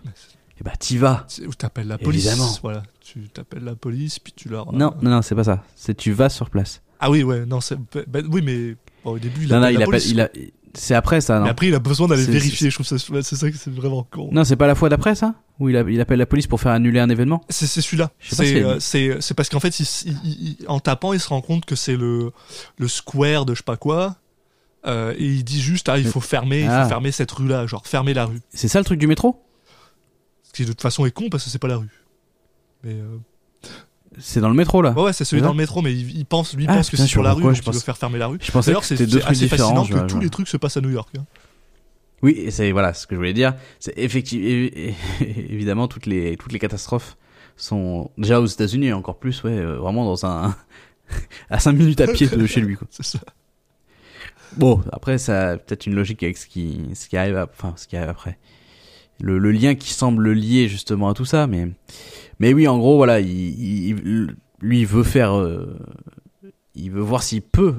et bah t'y vas. Ou t'appelles la police. Évidemment. Voilà, tu t'appelles la police puis tu leur. Non, c'est pas ça. C'est tu vas sur place. Ah oui, ouais, non, c'est ben, oui, mais bon, au début il a. Non, il appelle. C'est après ça, non? Mais après, il a besoin d'aller vérifier. Je trouve ça, c'est ça que c'est vraiment con. Non, c'est pas la fois d'après ça? Où il appelle la police pour faire annuler un événement? C'est celui-là. C'est parce qu'en fait, en tapant, il se rend compte que c'est le square de je sais pas quoi. Et il dit juste, il faut fermer cette rue-là, genre fermer la rue. C'est ça le truc du métro? Ce qui de toute façon est con parce que c'est pas la rue. Mais. C'est dans le métro là. Ouais, c'est celui dans le métro, mais il pense, pense que c'est sur la rue, donc il veut faire fermer la rue. Je pensais que c'était deux trucs différents. C'est assez fascinant que tous les trucs se passent à New York. Hein. Oui, et c'est voilà ce que je voulais dire. C'est évidemment toutes les catastrophes sont déjà aux États-Unis et encore plus, vraiment dans un à 5 minutes à pied de chez lui, quoi. C'est ça. Bon, après ça a peut-être une logique avec ce qui arrive après. Le lien qui semble lié justement à tout ça, mais oui, en gros, voilà, lui, il veut voir s'il peut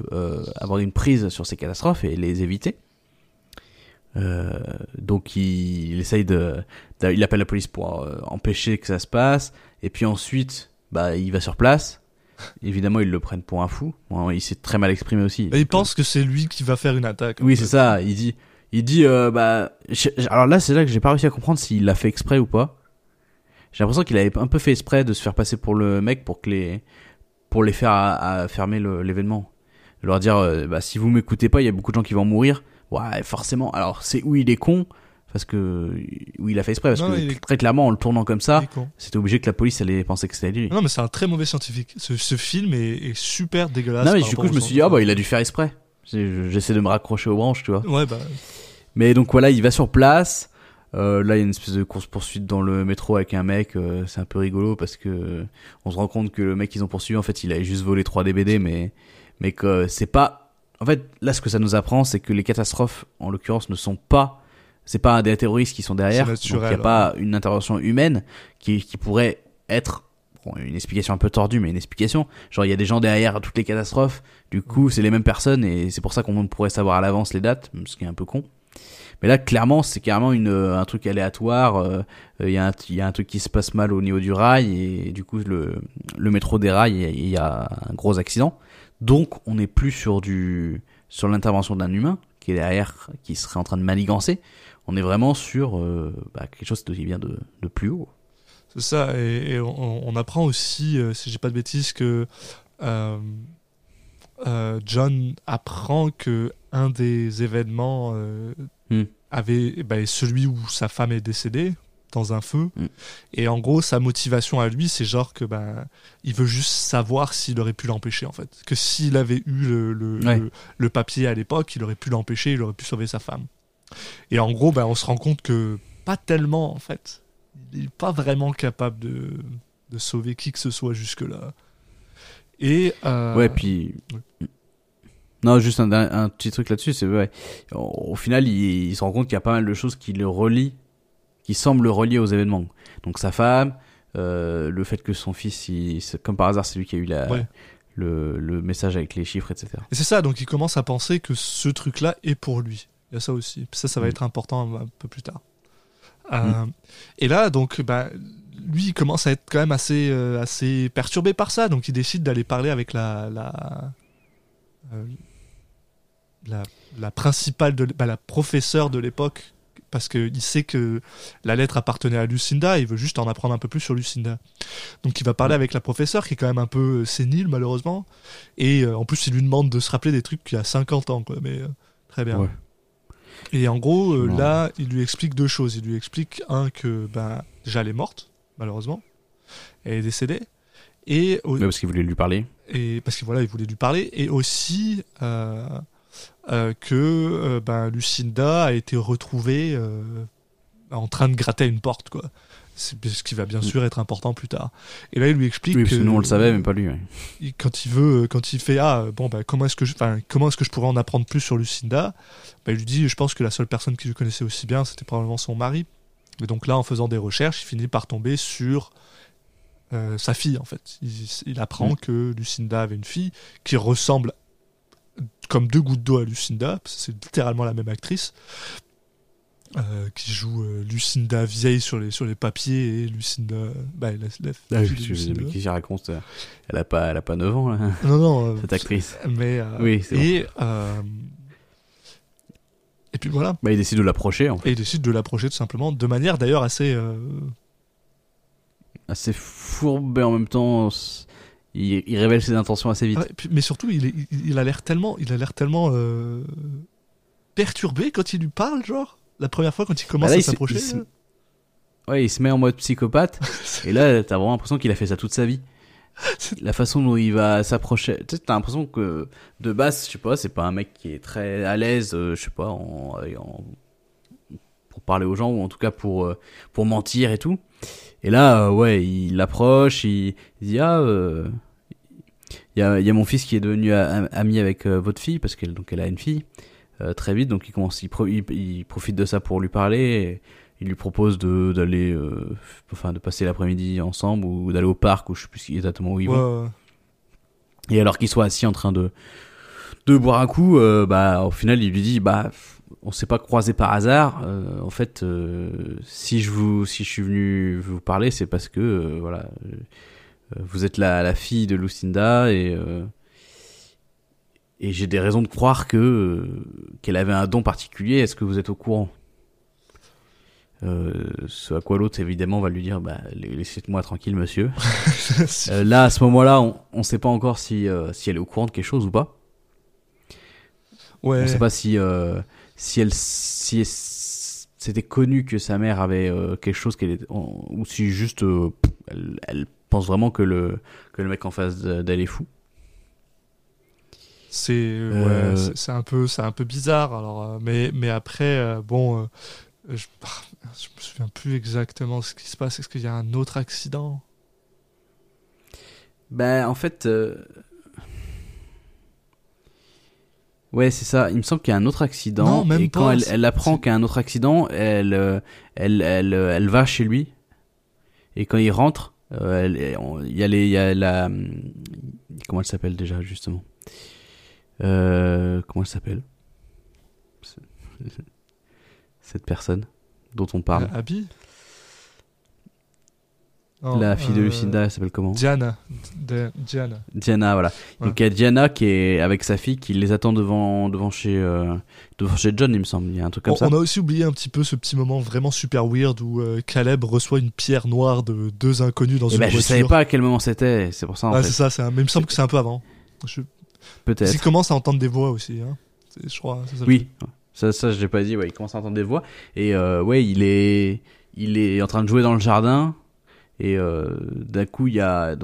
avoir une prise sur ces catastrophes et les éviter. Donc, il essaye il appelle la police pour empêcher que ça se passe. Et puis ensuite, bah, il va sur place. Évidemment, ils le prennent pour un fou. Bon, il s'est très mal exprimé aussi. Et il pense que c'est lui qui va faire une attaque. Oui, c'est ça. Il dit bah alors là c'est là que j'ai pas réussi à comprendre s'il l'a fait exprès ou pas. J'ai l'impression qu'il avait un peu fait exprès de se faire passer pour le mec pour que les faire à fermer l'événement. De leur dire bah si vous m'écoutez pas, il y a beaucoup de gens qui vont mourir. Ouais, forcément. Alors c'est où il est con parce que il a fait exprès très clairement en le tournant comme ça, c'était obligé que la police allait penser que c'était lui. Non mais c'est un très mauvais scientifique. Ce film est super dégueulasse. Non mais du coup, je me suis dit il a dû faire exprès. J'essaie de me raccrocher aux branches, tu vois. Ouais, bah. Mais donc voilà, il va sur place. Là, il y a une espèce de course-poursuite dans le métro avec un mec. C'est un peu rigolo parce que on se rend compte que le mec qu'ils ont poursuivi, en fait, il avait juste volé 3 DVD, mais que c'est pas. En fait, là, ce que ça nous apprend, c'est que les catastrophes, en l'occurrence, ne sont pas. C'est pas des terroristes qui sont derrière. C'est naturel, donc il n'y a pas une intervention humaine qui pourrait être. Bon, une explication un peu tordue, mais une explication. Genre, il y a des gens derrière toutes les catastrophes. Du coup, c'est les mêmes personnes et c'est pour ça qu'on pourrait savoir à l'avance les dates, ce qui est un peu con. Mais là, clairement, c'est carrément un truc aléatoire. Il y a un truc qui se passe mal au niveau du rail et du coup, le métro déraille et il y a un gros accident. Donc, on n'est plus sur l'intervention d'un humain qui est derrière, qui serait en train de manigancer. On est vraiment sur quelque chose qui vient de plus haut. C'est ça, et on apprend aussi, si j'ai pas de bêtises, que John apprend que un des événements est celui où sa femme est décédée dans un feu. Mm. Et en gros, sa motivation à lui, c'est genre que il veut juste savoir s'il aurait pu l'empêcher, en fait. Que s'il avait eu le papier à l'époque, il aurait pu l'empêcher, il aurait pu sauver sa femme. Et en gros, on se rend compte que pas tellement, en fait. Il n'est pas vraiment capable de sauver qui que ce soit jusque-là. Et non, juste un petit truc là-dessus, c'est au final, il se rend compte qu'il y a pas mal de choses qui le relient, qui semblent le relier aux événements. Donc sa femme, le fait que son fils, comme par hasard, c'est lui qui a eu le message avec les chiffres, etc. Et c'est ça, donc il commence à penser que ce truc-là est pour lui. Il y a ça aussi. Ça va être important un peu plus tard. Et là, donc, lui, il commence à être quand même assez perturbé par ça. Donc, il décide d'aller parler avec la principale, la professeure de l'époque, parce qu'il sait que la lettre appartenait à Lucinda. Et il veut juste en apprendre un peu plus sur Lucinda. Donc, il va parler avec la professeure, qui est quand même un peu sénile, malheureusement. Et en plus, il lui demande de se rappeler des trucs qu'il y a 50 ans, quoi. Mais très bien. Ouais. Et en gros, là, il lui explique deux choses. Il lui explique, que déjà, elle est morte, malheureusement. Elle est décédée. Et parce qu'il voulait lui parler. Et parce que il voulait lui parler. Et aussi Lucinda a été retrouvée en train de gratter une porte, quoi. C'est ce qui va bien sûr être important plus tard. Et là, il lui explique. Oui, parce que nous on le savait, mais pas lui. Ouais. Quand il fait comment est-ce que je pourrais en apprendre plus sur Lucinda, il lui dit, je pense que la seule personne qui le connaissait aussi bien, c'était probablement son mari. Et donc là, en faisant des recherches, il finit par tomber sur sa fille, en fait. Il apprend que Lucinda avait une fille qui ressemble comme deux gouttes d'eau à Lucinda, parce que c'est littéralement la même actrice. qui joue Lucinda vieille sur les papiers, et Lucinda qui raconte elle a pas 9 ans là. Non cette actrice, mais oui, c'est et bon. Et puis voilà, il décide de l'approcher en fait. Et il décide de l'approcher tout simplement, de manière d'ailleurs assez fourbe, et en même temps il révèle ses intentions assez vite. Ouais, mais surtout il a l'air tellement perturbé quand il lui parle, genre la première fois quand il commence à s'approcher. Il se met en mode psychopathe. Et là, t'as vraiment l'impression qu'il a fait ça toute sa vie. La façon dont il va s'approcher. Tu sais, t'as l'impression que, de base, je sais pas, c'est pas un mec qui est très à l'aise, je sais pas, pour parler aux gens, ou en tout cas pour mentir et tout. Et là, il approche, il dit il y a mon fils qui est devenu ami avec votre fille, parce qu'elle a une fille. Très vite, donc il profite de ça pour lui parler. Il lui propose de passer l'après-midi ensemble, ou d'aller au parc, ou je sais plus exactement où ils vont. Et alors qu'ils soient assis en train de boire un coup, au final il lui dit on s'est pas croisés par hasard. En fait, si je suis venu vous parler, c'est parce que vous êtes la fille de Lucinda, et j'ai des raisons de croire qu'elle avait un don particulier. Est-ce que vous êtes au courant ? Ce à quoi l'autre, évidemment, va lui dire, laissez-moi tranquille, monsieur. Là, à ce moment-là, on sait pas encore si elle est au courant de quelque chose ou pas. Ouais. On sait pas si elle c'était connu que sa mère avait quelque chose qu'elle était, ou si juste elle pense vraiment que le mec en face d'elle est fou. C'est un peu bizarre, alors mais après je me souviens plus exactement ce qui se passe. Est-ce qu'il y a un autre accident ? En fait ouais, c'est ça, il me semble qu'il y a un autre accident. Non, même et pas, quand elle apprend qu'il y a un autre accident, elle va chez lui, et quand il rentre, il y a la comment elle s'appelle déjà, justement, comment elle s'appelle cette personne dont on parle? Abby, la fille de Lucinda, elle s'appelle comment? Diana, voilà. Ouais. Donc il y a Diana qui est avec sa fille, qui les attend devant chez John, il me semble. Il y a un truc comme ça. On a aussi oublié un petit peu ce petit moment vraiment super weird où Caleb reçoit une pierre noire de deux inconnus dans une voiture. Je savais pas à quel moment c'était, c'est pour ça. En fait. C'est ça, mais il me semble que c'est un peu avant. Peut-être. Il commence à entendre des voix aussi, hein. Je crois. Ça je l'ai pas dit. Ouais, il commence à entendre des voix, et il est en train de jouer dans le jardin, et d'un coup il y a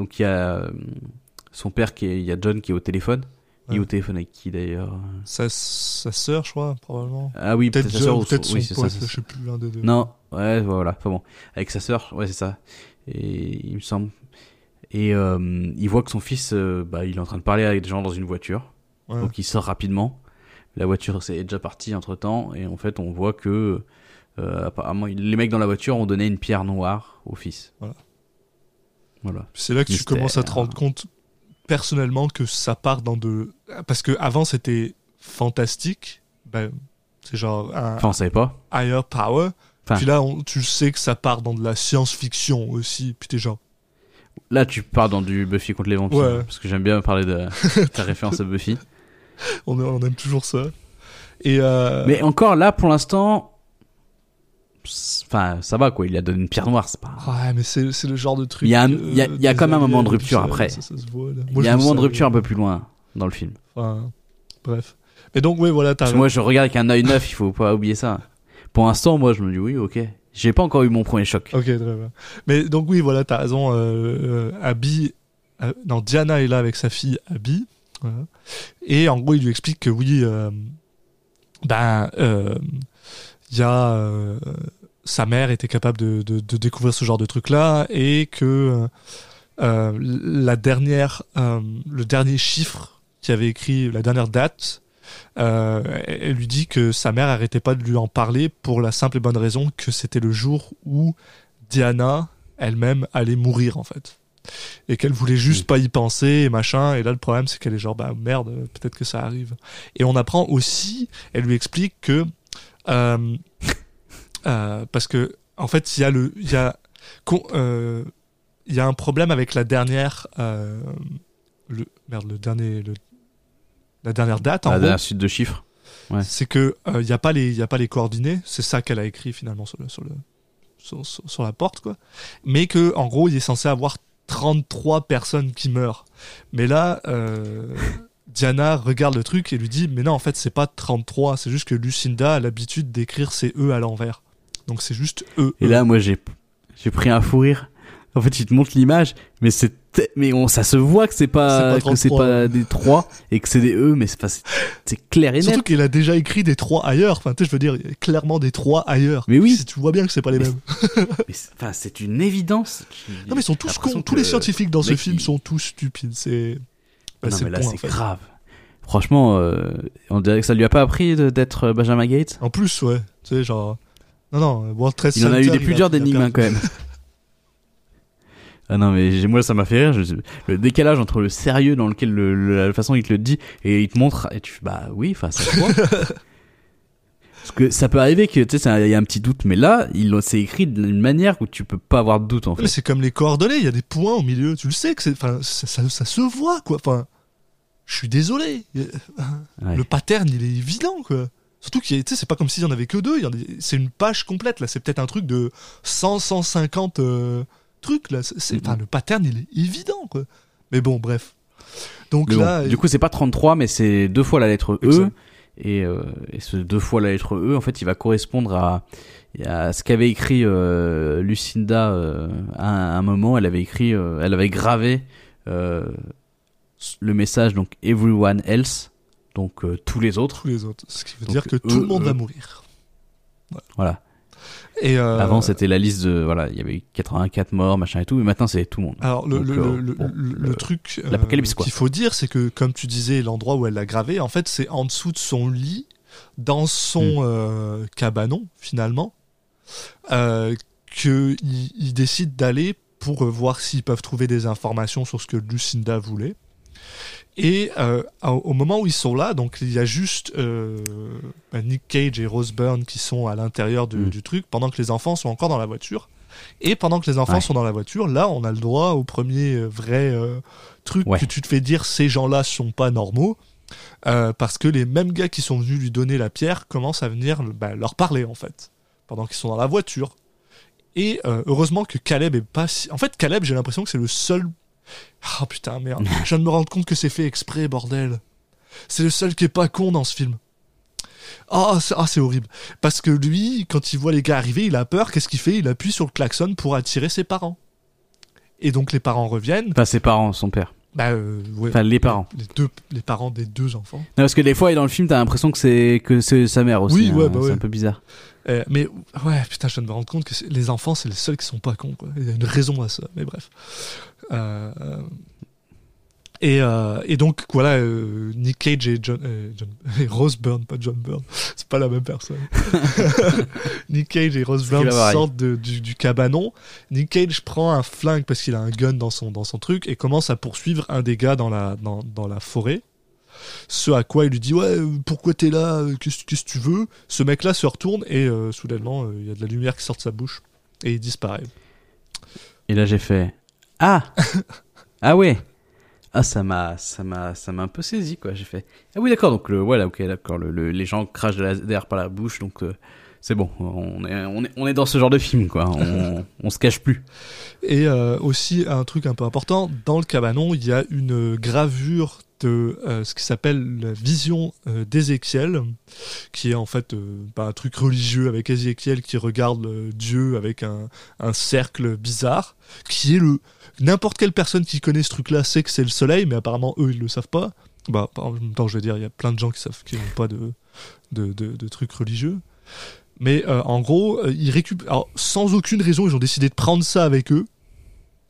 son père il y a John qui est au téléphone. Ouais. Il est au téléphone avec qui d'ailleurs? Sa sœur, je crois, probablement. Ah oui, peut-être sa sœur, ou peut-être son pote, je sais plus, l'un des deux. Non, ouais, voilà, pas bon. Avec sa sœur, ouais, c'est ça. Et il me semble. Et il voit que son fils, il est en train de parler avec des gens dans une voiture. Ouais. Donc il sort rapidement. La voiture est déjà partie entre-temps. Et en fait, on voit que apparemment, les mecs dans la voiture ont donné une pierre noire au fils. Voilà. C'est là que tu commences à te rendre compte personnellement que ça part dans de... Parce qu'avant, c'était fantastique. C'est genre un on savait pas. Higher power. Puis là, tu sais que ça part dans de la science-fiction aussi. Puis t'es genre... Là, tu pars dans du Buffy contre les vampires, ouais. Parce que j'aime bien parler de ta référence à Buffy. On aime toujours ça. Et mais encore là, pour l'instant, ça va quoi. Il a donné une pierre noire, c'est pas. Ouais, mais c'est le genre de truc. Il y a quand même un moment de rupture après. Ça se voit, il y a un moment de rupture un peu plus loin dans le film. Bref. Mais donc oui, voilà. Parce que moi, je regarde avec un œil neuf. Il faut pas oublier ça. Pour l'instant, moi, je me dis oui, ok. J'ai pas encore eu mon premier choc. Ok, très bien. Mais donc oui, voilà, t'as raison. Diana est là avec sa fille Abby. Voilà. Et en gros, il lui explique que oui, il y a sa mère était capable de découvrir ce genre de truc-là, et que le dernier chiffre qu'il avait écrit, la dernière date. Elle lui dit que sa mère arrêtait pas de lui en parler pour la simple et bonne raison que c'était le jour où Diana elle-même allait mourir en fait, et qu'elle voulait juste pas y penser et machin. Et là le problème c'est qu'elle est genre merde, peut-être que ça arrive. Et on apprend aussi, elle lui explique que parce que en fait il y a un problème avec la dernière la dernière date, la dernière suite de chiffres. Ouais. C'est que il y a pas les coordonnées, c'est ça qu'elle a écrit finalement sur la porte quoi. Mais que en gros, il est censé avoir 33 personnes qui meurent. Mais là Diana regarde le truc et lui dit mais non en fait c'est pas 33, c'est juste que Lucinda a l'habitude d'écrire ses E à l'envers. Donc c'est juste E. Et là moi j'ai pris un fou rire. En fait, il te montre l'image mais ça se voit que c'est pas des 3 et que c'est des E mais c'est clair et net. Surtout qu'il a déjà écrit des 3 ailleurs. Enfin tu sais je veux dire clairement des 3 ailleurs. Mais oui, tu vois bien que c'est pas les mêmes. Mais enfin c'est une évidence. Non mais ils sont tous cons, tous les scientifiques dans ce film sont tous stupides, c'est non, mais là, c'est grave. Franchement, on dirait que ça lui a pas appris d'être Benjamin Gates. En plus, ouais. Tu sais, genre. Non, World Trade Center. Il en a eu des plus durs d'énigmes, quand même. Ah non, mais moi, ça m'a fait rire. Le décalage entre le sérieux dans lequel la façon il te le dit et il te montre. Et tu fais, bah oui, enfin, ça se voit. Parce que ça peut arriver que, tu sais, il y a un petit doute. Mais là, c'est écrit d'une manière où tu peux pas avoir de doute, en fait. Mais c'est comme les coordonnées. Il y a des points au milieu. Tu le sais que ça se voit, quoi. Enfin. Je suis désolé. Ouais. Le pattern, il est évident, quoi. Surtout que, tu sais, c'est pas comme s'il y en avait que 2. C'est une page complète, là. C'est peut-être un truc de 100-150 trucs, là. Le pattern, il est évident, quoi. Mais bon, bref. Donc là... Du coup, c'est pas 33, mais c'est 2 fois la lettre E. Et ce 2 fois la lettre E, en fait, il va correspondre à ce qu'avait écrit Lucinda à un moment. Elle avait écrit... elle avait gravé... le message donc everyone else, donc tous les autres, ce qui veut donc, dire que tout le monde va mourir. Voilà. Et avant c'était la liste de il y avait eu 84 morts machin et tout, mais maintenant c'est tout le monde. Alors donc, le truc l'apocalypse quoi. Qu'il faut dire c'est que comme tu disais l'endroit où elle l'a gravé en fait c'est en dessous de son lit dans son cabanon finalement que il décide d'aller pour voir s'ils peuvent trouver des informations sur ce que Lucinda voulait. Et au moment où ils sont là, donc il y a juste Nick Cage et Rose Byrne qui sont à l'intérieur du truc pendant que les enfants sont encore dans la voiture. Et pendant que les enfants sont dans la voiture, là on a le droit au premier vrai truc que tu te fais dire ces gens-là sont pas normaux parce que les mêmes gars qui sont venus lui donner la pierre commencent à venir leur parler en fait pendant qu'ils sont dans la voiture. Et heureusement que Caleb est pas si... En fait Caleb j'ai l'impression que c'est le seul... Oh putain merde, je viens de me rendre compte que c'est fait exprès bordel. C'est le seul qui est pas con dans ce film. C'est horrible. Parce que lui, quand il voit les gars arriver, il a peur, qu'est-ce qu'il fait ? Il appuie sur le klaxon pour attirer ses parents. Et donc les parents reviennent. Enfin ses parents, son père. Enfin les parents. Les parents des 2 enfants. Non parce que des fois dans le film t'as l'impression que c'est sa mère aussi. Oui, hein, c'est un peu bizarre. Mais ouais putain je viens de me rendre compte que les enfants c'est les seuls qui sont pas cons quoi. Il y a une raison à ça mais bref et donc voilà Nick Cage et Rose Byrne pas John Byrne c'est pas la même personne. Nick Cage et Rose Byrne sortent du cabanon. Nick Cage prend un flingue parce qu'il a un gun dans son truc et commence à poursuivre un des gars dans la forêt. Ce à quoi il lui dit ouais pourquoi t'es là, qu'est-ce que tu veux. Ce mec là se retourne et soudainement il y a de la lumière qui sort de sa bouche et il disparaît. Et là j'ai fait ça m'a un peu saisi quoi. J'ai fait ah oui d'accord donc les gens crachent d'air par la bouche donc c'est bon on est dans ce genre de film quoi, on se cache plus. Et aussi un truc un peu important dans le cabanon il y a une gravure de ce qui s'appelle la vision d'Ézéchiel, qui est en fait un truc religieux avec Ézéchiel qui regarde Dieu avec un cercle bizarre, qui est n'importe quelle personne qui connaît ce truc-là sait que c'est le soleil, mais apparemment eux ils le savent pas. En même temps je veux dire il y a plein de gens qui savent qu'ils n'ont pas de trucs religieux, mais en gros ils récupèrent. Alors, sans aucune raison ils ont décidé de prendre ça avec eux.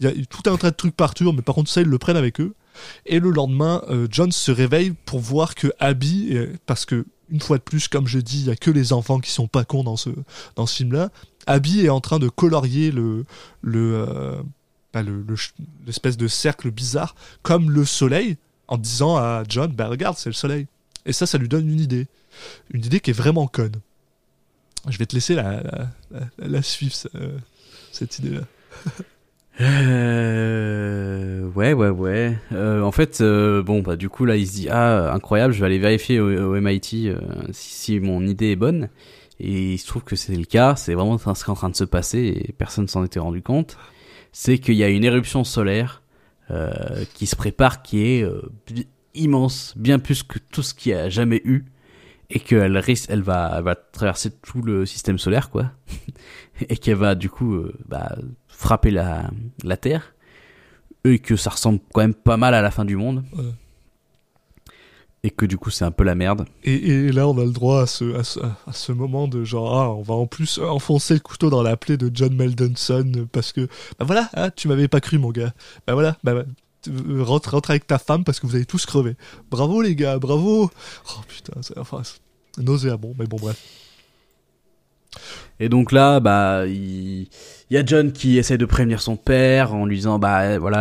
Il y a tout un tas de trucs partout, mais par contre ça ils le prennent avec eux. Et le lendemain, John se réveille pour voir que Abby, parce que une fois de plus, comme je dis, il n'y a que les enfants qui sont pas cons dans ce film-là. Abby est en train de colorier l'espèce de cercle bizarre comme le soleil, en disant à John, regarde, c'est le soleil. Et ça lui donne une idée qui est vraiment conne. Je vais te laisser la suivre, cette idée-là. Ouais. En fait, du coup, là, il se dit « Ah, incroyable, je vais aller vérifier au MIT si mon idée est bonne. » Et il se trouve que c'est le cas, c'est vraiment ce qui est en train de se passer, et personne ne s'en était rendu compte. C'est qu'il y a une éruption solaire qui se prépare, qui est immense, bien plus que tout ce qu'il y a jamais eu, et qu'elle va traverser tout le système solaire, quoi, et qu'elle va du coup frapper la Terre, et que ça ressemble quand même pas mal à la fin du monde. Ouais. Et que du coup c'est un peu la merde. Et là on a le droit à ce moment de genre on va en plus enfoncer le couteau dans la plaie de John Mendelsohn parce que tu m'avais pas cru mon gars. Rentre avec ta femme parce que vous allez tous crever. Bravo les gars, bravo. Oh putain, c'est nauséabond, mais bon bref. Et donc là, il y a John qui essaie de prévenir son père en lui disant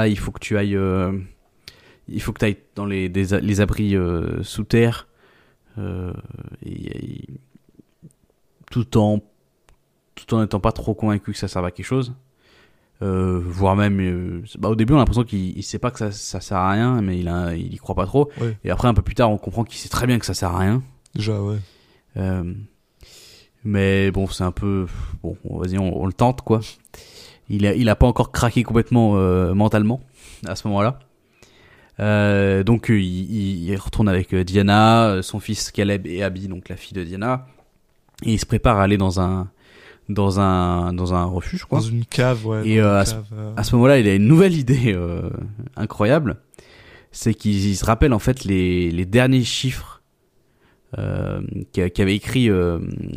il faut que tu ailles dans les abris sous terre, et tout en n'étant pas trop convaincu que ça serve à quelque chose, voire même au début on a l'impression qu'il sait pas que ça sert à rien, mais il y croit pas trop, ouais. Et après un peu plus tard on comprend qu'il sait très bien que ça sert à rien déjà, ouais, mais bon c'est un peu vas-y, on le tente quoi. Il a pas encore craqué complètement mentalement à ce moment là. Donc il retourne avec Diana, son fils Caleb et Abby, donc la fille de Diana, et il se prépare à aller dans un refuge quoi. Dans une cave, ouais. Et à ce moment-là, il a une nouvelle idée incroyable, c'est qu'il se rappelle en fait les derniers chiffres qu'avait écrit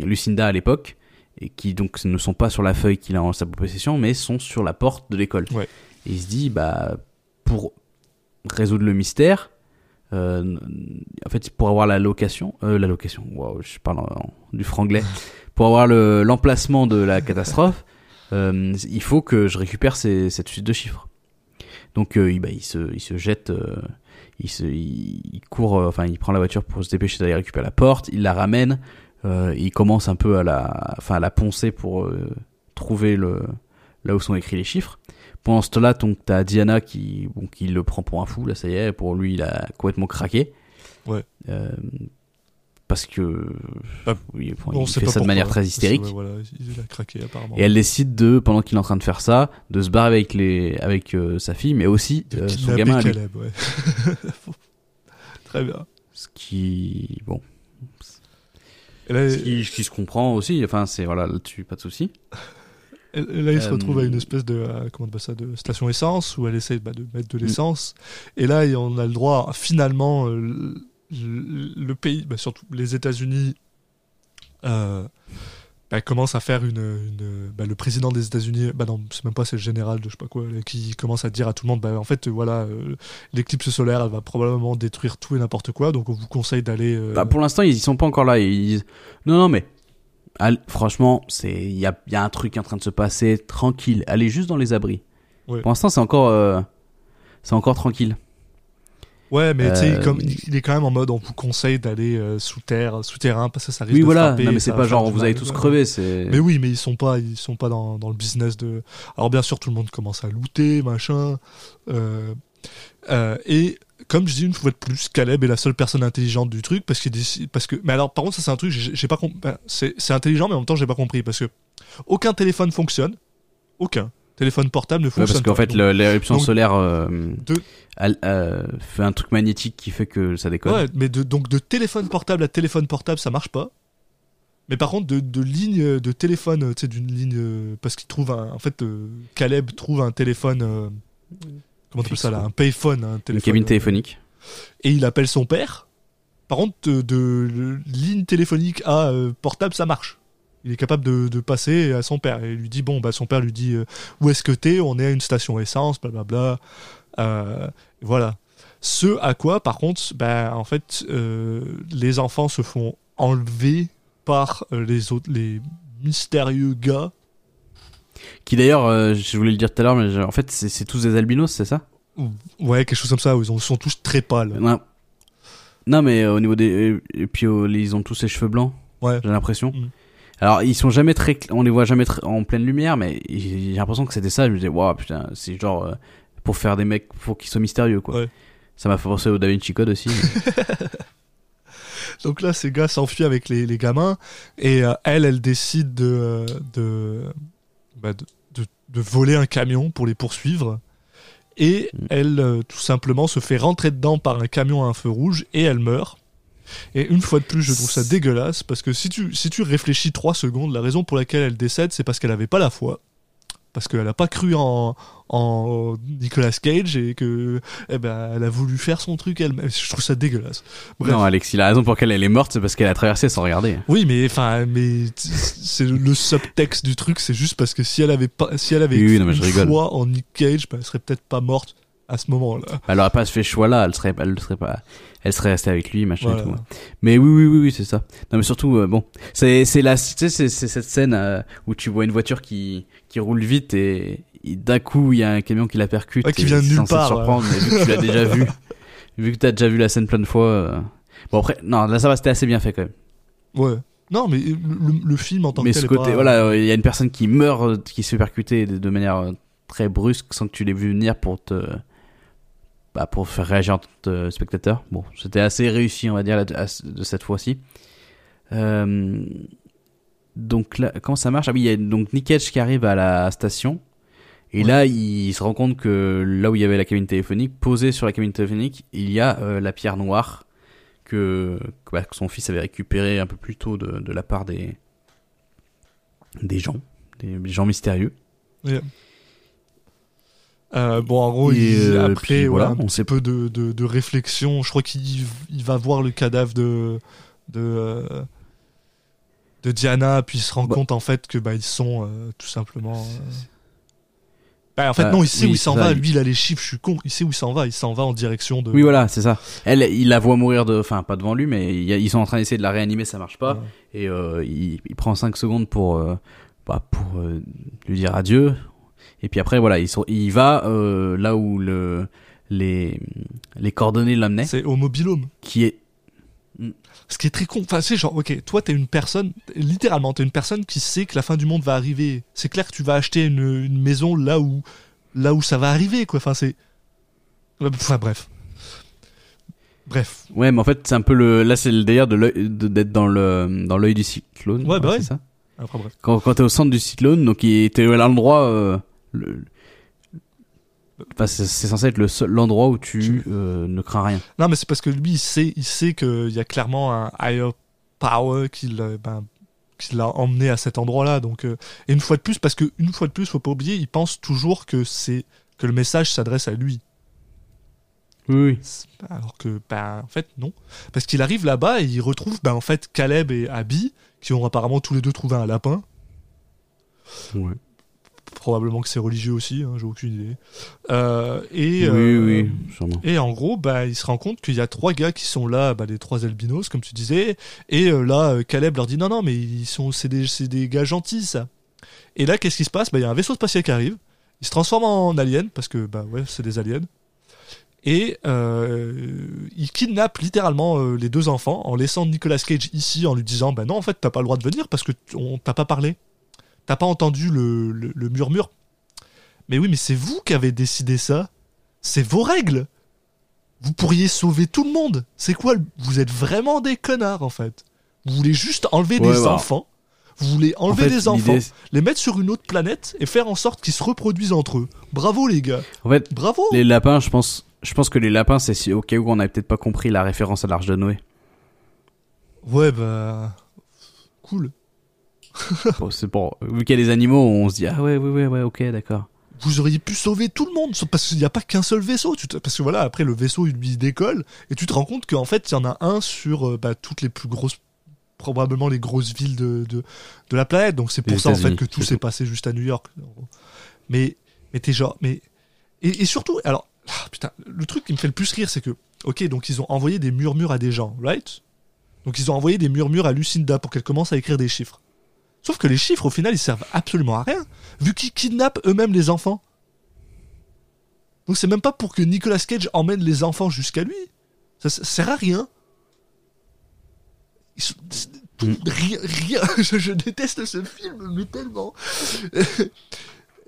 Lucinda à l'époque, et qui donc ne sont pas sur la feuille qu'il a en sa possession, mais sont sur la porte de l'école. Ouais. Et il se dit pour résoudre le mystère, en fait pour avoir la location, wow, je parle du franglais, pour avoir l'emplacement de la catastrophe, il faut que je récupère cette suite de chiffres. Donc il se jette, il court, il prend la voiture pour se dépêcher d'aller récupérer la porte, il la ramène, il commence un peu à la poncer pour trouver là où sont écrits les chiffres. Pendant ce temps-là, donc, t'as Diana qui le prend pour un fou, là, ça y est, pour lui, il a complètement craqué. Ouais. Parce que. Il fait ça de manière très hystérique. Que, il a craqué, apparemment. Et elle décide pendant qu'il est en train de faire ça, de se barrer avec sa fille, mais aussi son gamin. Caleb, ouais. Très bien. Ce qui. Bon. Là, ce qui se comprend aussi, c'est. Voilà, là-dessus, pas de soucis. Et là, il se retrouve à une espèce de, de station essence où elle essaie de mettre de l'essence. Et là, on a le droit, finalement, le pays, surtout les États-Unis, commence à faire le président des États-Unis, non, c'est même pas, c'est le général de je sais pas quoi, qui commence à dire à tout le monde, en fait, voilà, l'éclipse solaire, elle va probablement détruire tout et n'importe quoi, donc on vous conseille d'aller. Pour l'instant, ils y sont pas encore là. Non, mais. Franchement, il y a un truc en train de se passer, tranquille. Allez juste dans les abris. Ouais. Pour l'instant, c'est encore tranquille. Ouais, mais tu sais, il est quand même en mode on vous conseille d'aller souterrain parce que ça risque de frapper. Non mais c'est pas genre vous allez tous crever, c'est. Mais oui, mais ils sont pas dans le business de. Alors bien sûr, tout le monde commence à looter, machin. Et comme je dis une fois de plus, Caleb est la seule personne intelligente du truc parce qu'il décide, mais alors par contre ça c'est un truc j'ai pas compris, c'est intelligent mais en même temps j'ai pas compris parce que aucun téléphone fonctionne, aucun téléphone portable ne fonctionne pas. Parce qu'en fait l'éruption solaire fait un truc magnétique qui fait que ça déconne. Ouais, mais de téléphone portable à téléphone portable ça marche pas. Mais par contre, de ligne de téléphone, tu sais d'une ligne parce qu'il trouve Caleb trouve un téléphone. Comment tu appelles ça là ? Un payphone, un téléphone. Une cabine téléphonique. Et il appelle son père. Par contre, de ligne téléphonique à portable, ça marche. Il est capable de passer à son père. Et il lui dit son père lui dit où est-ce que t'es ? On est à une station essence, blablabla. Voilà. Ce à quoi, par contre, les enfants se font enlever par les mystérieux gars. Qui d'ailleurs, je voulais le dire tout à l'heure, mais en fait, c'est tous des albinos, c'est ça ? Ouais, quelque chose comme ça, ils sont tous très pâles. Non mais au niveau des... Et puis ils ont tous les cheveux blancs, ouais. J'ai l'impression. Alors ils sont jamais très, on les voit jamais en pleine lumière, mais j'ai l'impression que c'était ça. Je me disais waouh putain, c'est genre pour faire des mecs faut qu'ils soient mystérieux quoi. Ouais. Ça m'a fait penser au Da Vinci Code aussi. Mais... Donc là ces gars s'enfuient avec les gamins et elle décide de voler un camion pour les poursuivre. Et elle, tout simplement, se fait rentrer dedans par un camion à un feu rouge et elle meurt. Et une fois de plus, je trouve ça dégueulasse parce que si tu réfléchis 3 secondes, la raison pour laquelle elle décède, c'est parce qu'elle n'avait pas la foi. Parce qu'elle n'a pas cru en Nicolas Cage et que elle a voulu faire son truc elle-même. Je trouve ça dégueulasse. Bref. Non, Alex, la raison pour laquelle elle est morte, c'est parce qu'elle a traversé sans regarder. Oui, mais c'est le subtexte du truc, c'est juste parce que si elle avait eu foi en Nick Cage, elle serait peut-être pas morte à ce moment-là. Elle aurait pas fait ce choix-là, elle serait restée avec lui, machin voilà. Et tout. Mais oui, c'est ça. Non mais surtout c'est cette scène où tu vois une voiture qui roule vite et d'un coup il y a un camion qui la percute qui vient de nulle part. Surprendre, mais vu que tu l'as déjà vu. Vu que tu as déjà vu la scène plein de fois. Bon après non, là ça va, c'était assez bien fait quand même. Ouais. Non mais le film en tant que tel. Mais ce côté voilà, il y a une personne qui meurt qui se fait percuter de manière très brusque sans que tu l'aies vu venir pour te pour faire réagir en tant que spectateur. Bon, c'était assez réussi, on va dire, de cette fois-ci. Donc là, comment ça marche ? Ah oui, il y a donc Nick Cage qui arrive à la station. Et ouais. Là, il se rend compte que là où il y avait la cabine téléphonique, posée sur la cabine téléphonique, il y a la pierre noire que son fils avait récupérée un peu plus tôt de la part des gens mystérieux. Yeah. En gros, après on sait peu de réflexion. Je crois qu'il va voir le cadavre de Diana, puis il se rend compte en fait que ils sont tout simplement. Non, il sait où il s'en va. Lui, il a les chiffres. Je suis con. Il sait où il s'en va. Il s'en va en direction de. Oui, voilà, c'est ça. Elle, il la voit mourir enfin pas devant lui, mais ils sont en train d'essayer de la réanimer. Ça marche pas. Ouais. Et il prend 5 secondes pour lui dire adieu. Et puis après, voilà, il va là où les coordonnées l'amenaient. C'est au mobilhome. Qui est... Ce qui est très con. Enfin, c'est genre, ok, toi, t'es une personne, littéralement, t'es une personne qui sait que la fin du monde va arriver. C'est clair que tu vas acheter une maison là où ça va arriver, quoi. Enfin, c'est... Enfin, bref. Ouais, mais en fait, c'est un peu le... Là, c'est le délire d'être dans l'œil du cyclone. Ouais, bah ouais. C'est ça. Après, bref. Quand t'es au centre du cyclone, donc t'es à l'endroit. C'est censé être l'endroit où tu ne crains rien. Non, mais c'est parce que lui, il sait qu'il y a clairement un higher power qui l'a emmené à cet endroit-là. Donc, et une fois de plus, faut pas oublier, il pense toujours que le message s'adresse à lui. Oui. Alors que, en fait, non. Parce qu'il arrive là-bas et il retrouve, en fait, Caleb et Abby, qui ont apparemment tous les deux trouvé un lapin. Oui. Probablement que c'est religieux aussi, j'ai aucune idée. Oui, sûrement. Et en gros, il se rend compte qu'il y a 3 gars qui sont là, les 3 albinos, comme tu disais. Et là, Caleb leur dit non, mais c'est des gars gentils, ça. Et là, qu'est-ce qui se passe ? Il y a un vaisseau spatial qui arrive. Il se transforme en alien, parce que, c'est des aliens. Et il kidnappe littéralement les 2 enfants en laissant Nicolas Cage ici en lui disant non en fait t'as pas le droit de venir parce que on t'a pas parlé, t'as pas entendu le murmure. Mais oui, mais c'est vous qui avez décidé ça, c'est vos règles, vous pourriez sauver tout le monde, c'est quoi vous êtes vraiment des connards en fait, vous voulez juste enlever enfants, vous voulez enlever des enfants, les mettre sur une autre planète et faire en sorte qu'ils se reproduisent entre eux. Bravo les gars. En fait, bravo. Les lapins, je pense que les lapins, c'est au cas où on n'avait peut-être pas compris la référence à l'Arche de Noé. Ouais, cool. Bon, c'est bon. Vu qu'il y a des animaux, on se dit ah ouais, ok, d'accord. Vous auriez pu sauver tout le monde, parce qu'il n'y a pas qu'un seul vaisseau. Parce que voilà, après le vaisseau, lui décolle, et tu te rends compte qu'en fait, il y en a un sur toutes les plus grosses, probablement les grosses villes de la planète. Donc c'est pour les ça États-Unis, en fait que tout s'est passé juste à New York. Mais t'es genre, et surtout, alors. Ah, putain, le truc qui me fait le plus rire, c'est que, ok, donc ils ont envoyé des murmures à des gens, right ? Donc ils ont envoyé des murmures à Lucinda pour qu'elle commence à écrire des chiffres. Sauf que les chiffres, au final, ils servent absolument à rien, vu qu'ils kidnappent eux-mêmes les enfants. Donc c'est même pas pour que Nicolas Cage emmène les enfants jusqu'à lui. Ça sert à rien. Rien. Je déteste ce film, mais tellement.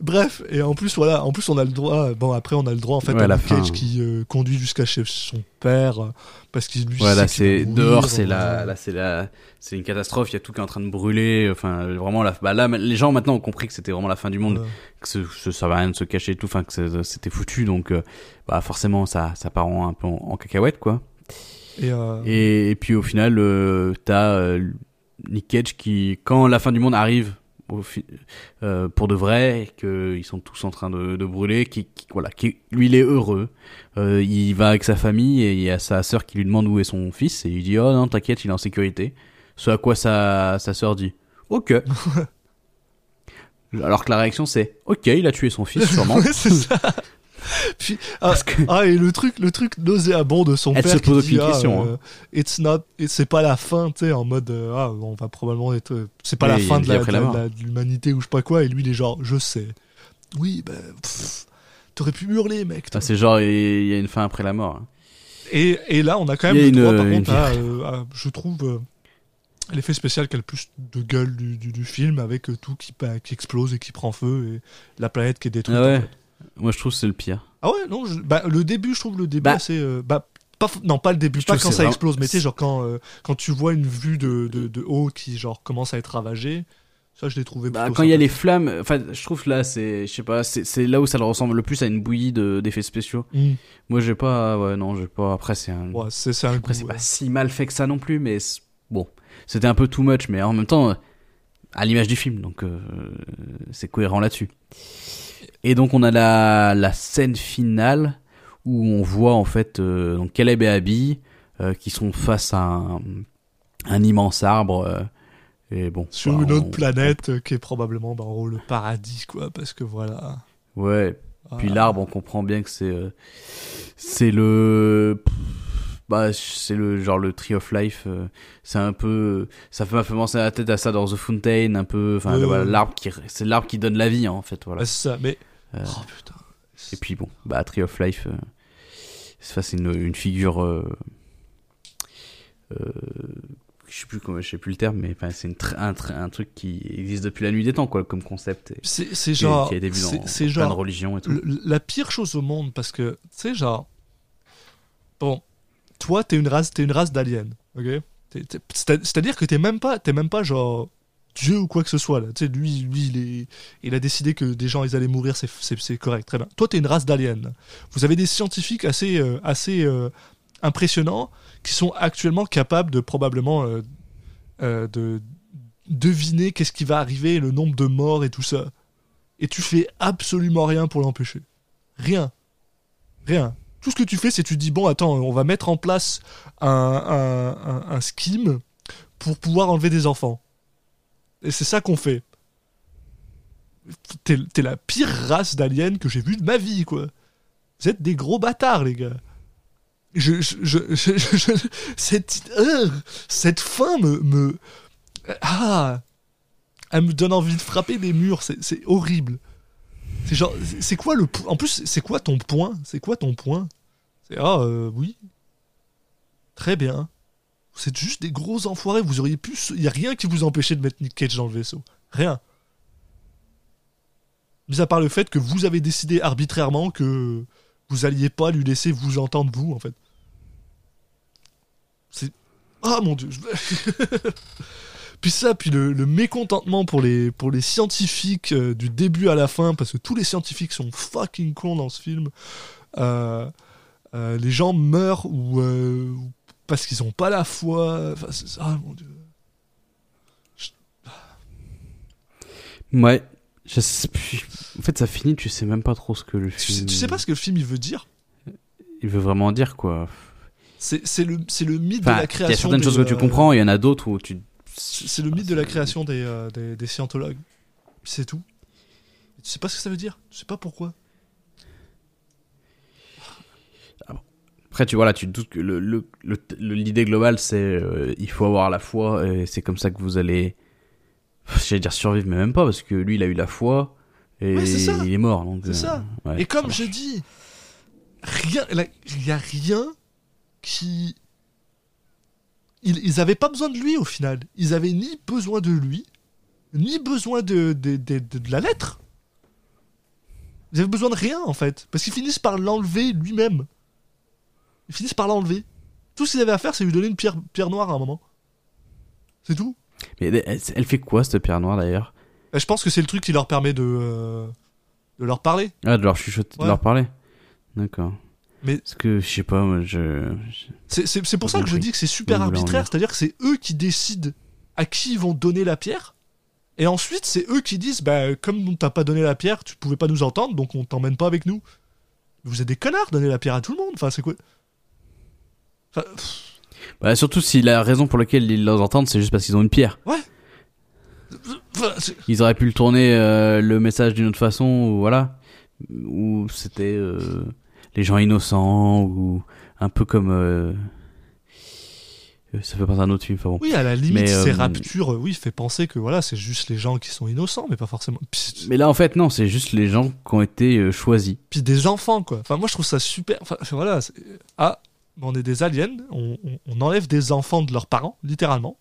Bref, et en plus, voilà, en plus, on a le droit. Bon, après, on a le droit, en fait, à Nicolas Cage qui conduit jusqu'à chez son père, parce qu'il lui. Ouais, là, c'est dehors, c'est une catastrophe. Il y a tout qui est en train de brûler. Enfin, vraiment, là, les gens maintenant ont compris que c'était vraiment la fin du monde, que ça servait à rien de se cacher et tout. Enfin, que c'était foutu. Donc, forcément, ça part un peu en cacahuète, quoi. Et puis, au final, t'as Nick Cage qui, quand la fin du monde arrive. Pour de vrai, qu'ils sont tous en train de brûler, lui il est heureux, il va avec sa famille et il y a sa sœur qui lui demande où est son fils et il dit oh non t'inquiète il est en sécurité, ce à quoi sa sœur dit ok. Alors que la réaction c'est ok il a tué son fils sûrement. Ouais, c'est ça. Puis, et le truc nauséabond de son père qui dit c'est pas la fin, tu sais, en mode on va probablement être, c'est pas la fin de l'humanité ou je sais pas quoi, et lui il est genre je sais, oui ben t'aurais pu hurler mec. C'est genre il y a une fin après la mort. Et là on a quand même le droit par contre je trouve l'effet spécial qui a le plus de gueule du film, avec tout qui explose et qui prend feu et la planète qui est détruite. Ah ouais. En fait. Moi je trouve que c'est le pire. Ah ouais, non, le début, je trouve le début assez. Pas le début, pas quand ça explose, mais tu sais, genre quand tu vois une vue de haut qui genre commence à être ravagée, ça je l'ai trouvé plutôt. Quand il y a les flammes, enfin, je trouve là, c'est là où ça le ressemble le plus à une bouillie d'effets spéciaux. Mm. Moi j'ai pas. Ouais, non, j'ai pas. Après, c'est pas si mal fait que ça non plus, mais bon, c'était un peu too much, mais en même temps, à l'image du film, donc c'est cohérent là-dessus. Et donc on a la scène finale où on voit en fait donc Caleb et Abby qui sont face à un immense arbre et bon sur une autre planète qui est probablement en gros le paradis quoi, parce que voilà. Ouais, puis l'arbre on comprend bien que c'est le genre le Tree of Life, c'est un peu, ça m'a fait penser à la tête à ça dans The Fountain un peu, enfin voilà, c'est l'arbre qui donne la vie hein, en fait voilà. C'est ça, mais oh putain. Et puis bon, Tree of Life, c'est une figure, je sais plus le terme, mais enfin c'est un truc qui existe depuis la nuit des temps quoi, comme concept. Et, c'est genre, qui a des vues dans plein de religions et tout. La pire chose au monde, parce que c'est genre bon. Toi, t'es une race d'aliens, ok. C'est-à-dire que t'es même pas genre Dieu ou quoi que ce soit là. Tu sais, lui, il a décidé que des gens ils allaient mourir, c'est correct, très bien. Toi, t'es une race d'aliens. Vous avez des scientifiques assez impressionnants qui sont actuellement capables de probablement de deviner qu'est-ce qui va arriver, le nombre de morts et tout ça. Et tu fais absolument rien pour l'empêcher. Rien. Tout ce que tu fais, c'est tu dis bon, attends, on va mettre en place un scheme pour pouvoir enlever des enfants. Et c'est ça qu'on fait. T'es la pire race d'aliens que j'ai vue de ma vie, quoi. Vous êtes des gros bâtards, les gars. Cette fin elle me donne envie de frapper des murs. C'est horrible. C'est genre, c'est quoi le... En plus, c'est quoi ton point ? C'est, oui. Très bien. Vous êtes juste des gros enfoirés. Vous auriez pu... Il n'y a rien qui vous empêchait de mettre Nick Cage dans le vaisseau. Rien. Mis à part le fait que vous avez décidé arbitrairement que vous alliez pas lui laisser vous entendre, vous, en fait. C'est... Ah, mon Dieu. Puis ça, puis le mécontentement pour les scientifiques du début à la fin, parce que tous les scientifiques sont fucking cons dans ce film. Les gens meurent ou parce qu'ils n'ont pas la foi. Enfin, c'est ça, mon Dieu. Ouais, je sais plus. En fait, ça finit, tu sais même pas trop ce que le film... Tu sais pas ce que le film, il veut dire ? Il veut vraiment dire, quoi. C'est le mythe de la création. Il y a certaines choses que tu comprends, il y en a d'autres où tu... C'est le mythe de la création des scientologues. C'est tout. Tu sais pas ce que ça veut dire. Tu sais pas pourquoi. Après, tu doutes que l'idée globale, c'est il faut avoir la foi et c'est comme ça que vous allez... J'allais dire survivre, mais même pas, parce que lui, il a eu la foi et il est mort. Donc, c'est ça. Ouais, et comme je dis, il n'y a rien qui... ils n'avaient pas besoin de lui au final. Ils n'avaient ni besoin de lui, ni besoin de la lettre. Ils avaient besoin de rien en fait. Parce qu'ils finissent par l'enlever lui-même. Ils finissent par l'enlever. Tout ce qu'ils avaient à faire, c'est lui donner une pierre noire à un moment. C'est tout. Mais elle fait quoi cette pierre noire d'ailleurs? Je pense que c'est le truc qui leur permet de leur parler. Ah, de leur chuchoter, ouais. De leur parler. D'accord. Mais parce que je sais pas, moi c'est pour ça que je dis que c'est super arbitraire, c'est-à-dire que c'est eux qui décident à qui ils vont donner la pierre, et ensuite c'est eux qui disent bah comme on t'a pas donné la pierre, tu pouvais pas nous entendre, donc on t'emmène pas avec nous. Vous êtes des connards, donnez la pierre à tout le monde. Enfin c'est quoi enfin... Bah, surtout si la raison pour laquelle ils les entendent, c'est juste parce qu'ils ont une pierre. Ouais. Enfin, ils auraient pu le tourner le message d'une autre façon, ou voilà, ou c'était. Les gens innocents, ou un peu comme. Ça fait penser à un autre film. Enfin bon. Oui, à la limite, ces raptures, oui, fait penser que voilà, c'est juste les gens qui sont innocents, mais pas forcément. Puis, mais là, en fait, non, c'est juste les gens qui ont été choisis. Puis des enfants, quoi. Enfin, moi, je trouve ça super. Enfin, voilà. C'est... Ah, on est des aliens, on enlève des enfants de leurs parents, littéralement.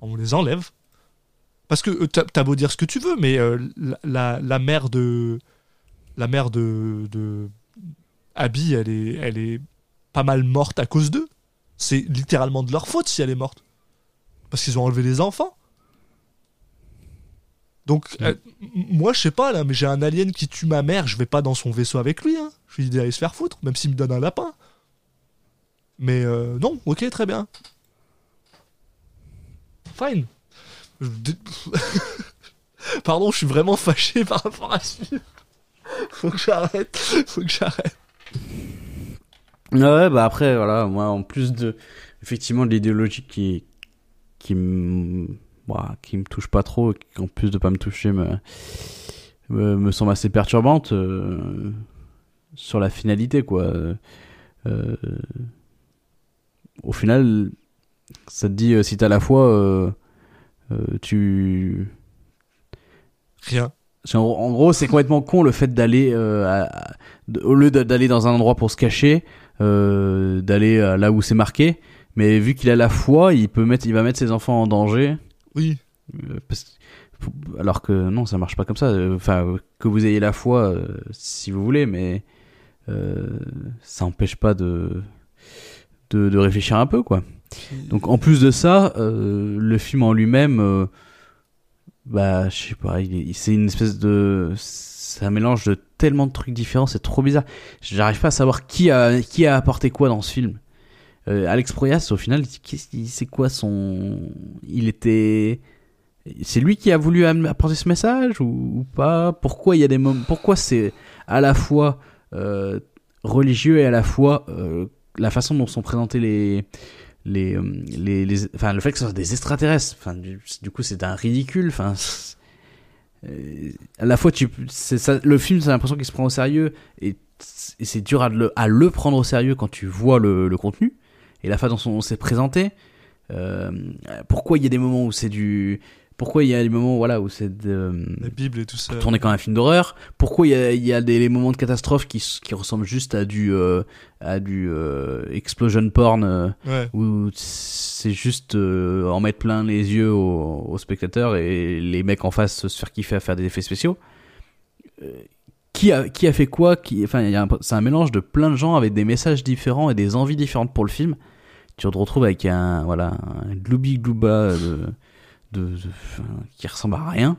On les enlève. Parce que t'as beau dire ce que tu veux, mais la mère de. La mère de... Abby, elle est pas mal morte à cause d'eux. C'est littéralement de leur faute si elle est morte. Parce qu'ils ont enlevé les enfants. Donc, ouais. Moi, je sais pas, là, mais j'ai un alien qui tue ma mère, je vais pas dans son vaisseau avec lui. Hein. Je lui dis d'aller se faire foutre, même s'il me donne un lapin. Mais non, ok, très bien. Fine. Pardon, je suis vraiment fâché par rapport à ce film. Faut que j'arrête. Ouais, bah après, voilà, moi, en plus de. Effectivement, de l'idéologie qui me touche pas trop, qui en plus de pas me toucher me semble assez perturbante sur la finalité, quoi. Au final, ça te dit, si t'as la foi, tu. Rien. En gros, c'est complètement con le fait d'aller au lieu d'aller dans un endroit pour se cacher, d'aller là où c'est marqué. Mais vu qu'il a la foi, il va mettre ses enfants en danger. Oui. Alors que non, ça marche pas comme ça. Enfin, que vous ayez la foi, si vous voulez, mais ça empêche pas de réfléchir un peu, quoi. Donc, en plus de ça, le film en lui-même. Bah, je sais pas, c'est une espèce de. C'est un mélange de tellement de trucs différents, c'est trop bizarre. J'arrive pas à savoir qui a apporté quoi dans ce film. Alex Proyas, au final, c'est quoi son. Il était. C'est lui qui a voulu apporter ce message ou pas ? Pourquoi il y a des moments. Pourquoi c'est à la fois religieux et à la fois la façon dont sont présentés les enfin le fait que ce soit des extraterrestres, enfin du coup c'est un ridicule, enfin à la fois le film, t'as l'impression qu'il se prend au sérieux et c'est dur à le prendre au sérieux quand tu vois le contenu et la façon dont c'est présenté. Pourquoi il y a des moments où c'est du pourquoi il y a des moments voilà où c'est de la Bible et tout ça tourné comme un film d'horreur, pourquoi il y a des moments de catastrophe qui ressemblent juste à du explosion porn, ouais. Où c'est juste en mettre plein les yeux aux spectateurs et les mecs en face se faire kiffer à faire des effets spéciaux. Qui a fait quoi, enfin c'est un mélange de plein de gens avec des messages différents et des envies différentes pour le film. Tu te retrouves avec un voilà un gloubi glouba qui ressemble à rien.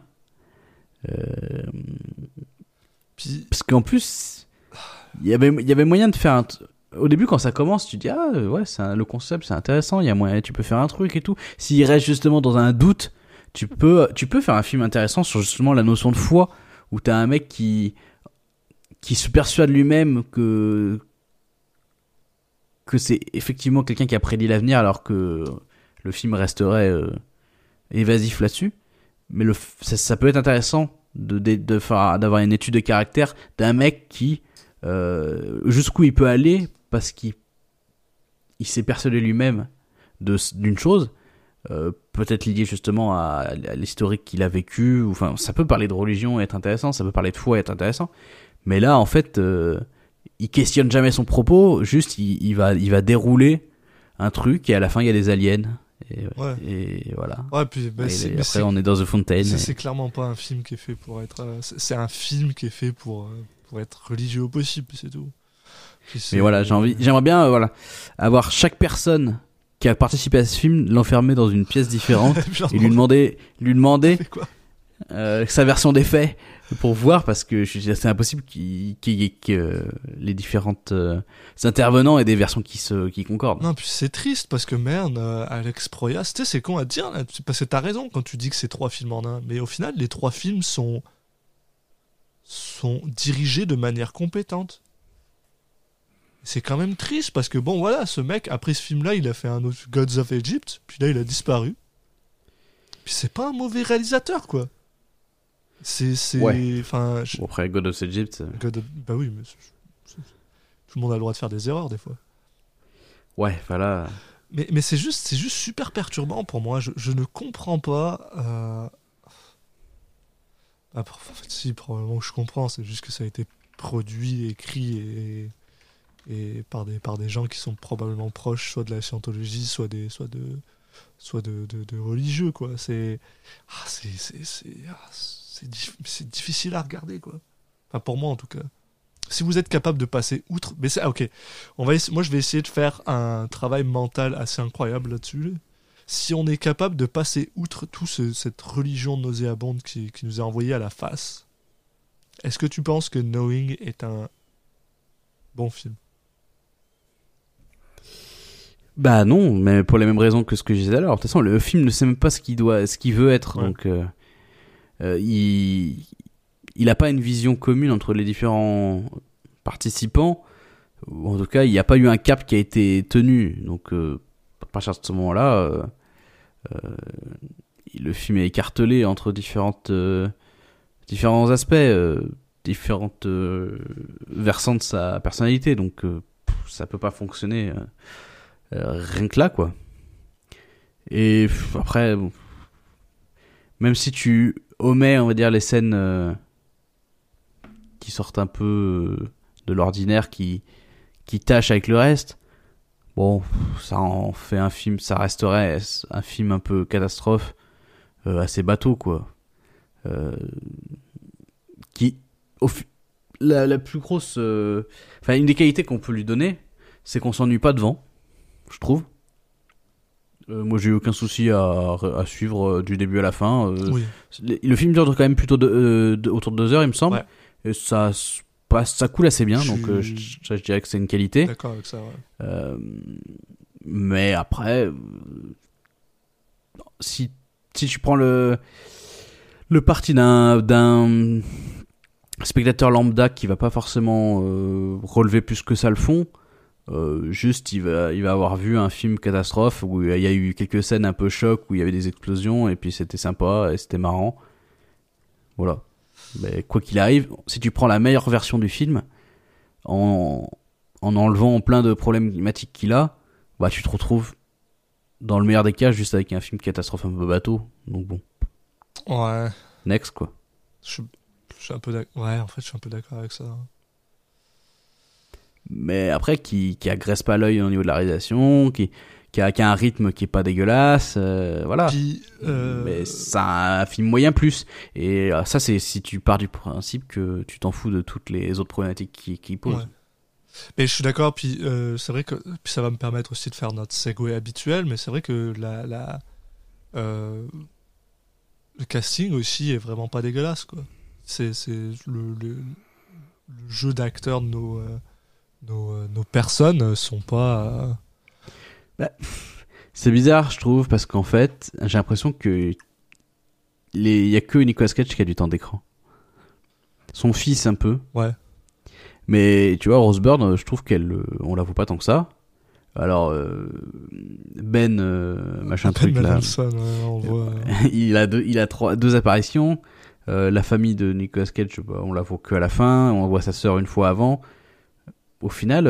Puis, parce qu'en plus il y avait moyen de faire au début quand ça commence tu te dis ah ouais le concept c'est intéressant, il y a moyen, tu peux faire un truc et tout. S'il reste justement dans un doute, tu peux faire un film intéressant sur justement la notion de foi où t'as un mec qui se persuade lui-même que c'est effectivement quelqu'un qui a prédit l'avenir alors que le film resterait évasif là-dessus, mais ça peut être intéressant d'avoir une étude de caractère d'un mec qui jusqu'où il peut aller parce qu'il s'est persuadé lui-même d'une chose, peut-être liée justement à l'historique qu'il a vécu, ou, enfin ça peut parler de religion et être intéressant, ça peut parler de foi et être intéressant, mais là en fait il questionne jamais son propos, juste il va dérouler un truc et à la fin il y a des aliens et voilà. Ouais, puis, bah, et après, on est dans The Fountain. C'est clairement pas un film qui est fait pour être. C'est un film qui est fait pour être religieux au possible, c'est tout. Mais voilà, j'aimerais bien avoir chaque personne qui a participé à ce film l'enfermer dans une pièce différente et lui demander sa version des faits pour voir, parce que c'est impossible qu'il y ait les différentes intervenants et des versions qui concordent. Non, puis c'est triste parce que Alex Proyas, tu sais, c'est con à dire là, parce que t'as raison quand tu dis que c'est trois films en un, mais au final les trois films sont dirigés de manière compétente. C'est quand même triste parce que bon voilà, ce mec après ce film là il a fait un autre God of Egypt, puis là il a disparu, puis c'est pas un mauvais réalisateur quoi. Bon, après God of Egypt bah oui, mais tout le monde a le droit de faire des erreurs des fois, ouais voilà, mais c'est juste super perturbant pour moi. Je ne comprends pas si probablement que je comprends, c'est juste que ça a été produit, écrit et par des gens qui sont probablement proches soit de la scientologie, soit de religieux quoi. C'est difficile à regarder quoi. Enfin pour moi en tout cas. Si vous êtes capable de passer outre, mais c'est OK. Moi je vais essayer de faire un travail mental assez incroyable là-dessus. Si on est capable de passer outre cette religion nauséabonde qui nous est envoyée à la face, est-ce que tu penses que Knowing est un bon film ? Bah non, mais pour les mêmes raisons que ce que je disais alors. De toute façon, le film ne sait même pas ce qu'il veut être, ouais. Donc il a pas une vision commune entre les différents participants. En tout cas, il n'y a pas eu un cap qui a été tenu. Donc à partir de ce moment-là, le film est écartelé entre différents aspects, différentes versants de sa personnalité. Donc ça peut pas fonctionner. Rien que là quoi. Et après bon, même si tu omets on va dire les scènes qui sortent un peu de l'ordinaire, qui tâchent avec le reste, bon ça en fait un film, ça resterait un film un peu catastrophe, assez bateau quoi, qui la plus grosse une des qualités qu'on peut lui donner, c'est qu'on s'ennuie pas devant, je trouve. Moi j'ai eu aucun souci à suivre du début à la fin. Oui. Le film dure quand même plutôt autour de 2 heures il me semble. Ouais. Et ça coule assez bien, donc je dirais que c'est une qualité. D'accord avec ça, ouais. Mais après si tu prends le parti d'un spectateur lambda qui va pas forcément relever plus que ça le fond, juste il va avoir vu un film catastrophe où il y a eu quelques scènes un peu choc où il y avait des explosions et puis c'était sympa et c'était marrant, voilà. Mais quoi qu'il arrive, si tu prends la meilleure version du film en enlevant plein de problématiques qu'il a, bah tu te retrouves dans le meilleur des cas juste avec un film catastrophe un peu bateau, donc bon ouais, next quoi. Je suis un peu d'accord, ouais en fait je suis un peu d'accord avec ça. Mais après, qui agresse pas l'œil au niveau de la réalisation, qui a un rythme qui est pas dégueulasse, voilà. Mais c'est un film moyen plus. Et ça, c'est si tu pars du principe que tu t'en fous de toutes les autres problématiques qui posent. Ouais. Mais je suis d'accord, puis c'est vrai que puis ça va me permettre aussi de faire notre segue habituel, mais c'est vrai que le casting aussi est vraiment pas dégueulasse, quoi. C'est le jeu d'acteurs de nos... Nos personnes sont pas... c'est bizarre, je trouve, parce qu'en fait, j'ai l'impression que y a que Nicolas Cage qui a du temps d'écran. Son fils, un peu. Ouais. Mais tu vois, Rose Byrne, je trouve on la voit pas tant que ça. Alors, Ben Mendelsohn, on voit... il a 2 apparitions. La famille de Nicolas Cage, on la voit que à la fin. On voit sa sœur une fois avant. Au final,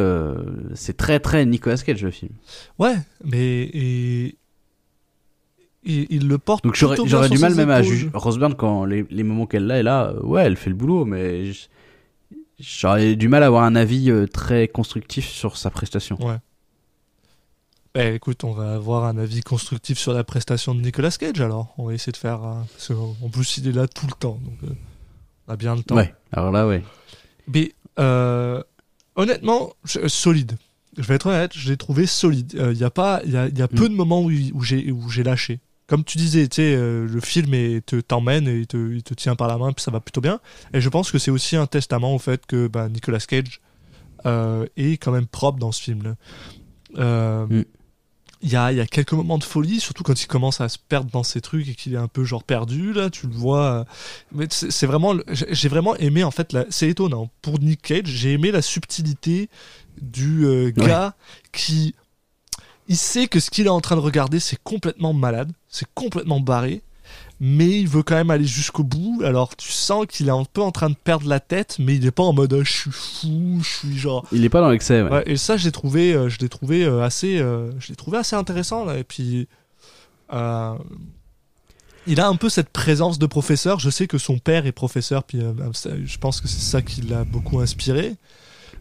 c'est très très Nicolas Cage le film. Ouais, mais il le porte. Donc j'aurais du mal même à juger Rose Byrne quand les moments qu'elle a, ouais, elle fait le boulot, mais j'aurais du mal à avoir un avis très constructif sur sa prestation. Ouais. Ben écoute, on va avoir un avis constructif sur la prestation de Nicolas Cage alors. On va essayer de faire... parce qu'en plus, il est là tout le temps, donc on a bien le temps. Ouais, alors là, ouais. Mais honnêtement, solide. Je vais être honnête, je l'ai trouvé solide. Il y a peu de moments où j'ai lâché. Comme tu disais, tu sais, le film t'emmène et il te tient par la main, puis ça va plutôt bien. Et je pense que c'est aussi un testament au fait que Nicolas Cage est quand même propre dans ce film-là. Il y a quelques moments de folie, surtout quand il commence à se perdre dans ses trucs et qu'il est un peu genre perdu, là, tu le vois. Mais c'est vraiment, j'ai vraiment aimé, en fait, c'est étonnant. Pour Nick Cage, j'ai aimé la subtilité du gars qui... Il sait que ce qu'il est en train de regarder, c'est complètement malade, c'est complètement barré, mais il veut quand même aller jusqu'au bout. Alors tu sens qu'il est un peu en train de perdre la tête, mais il n'est pas en mode « je suis fou, je suis genre... » Il n'est pas dans l'excès, ouais. Et ça, je l'ai trouvé assez intéressant, là. Et puis... il a un peu cette présence de professeur. Je sais que son père est professeur, puis je pense que c'est ça qui l'a beaucoup inspiré.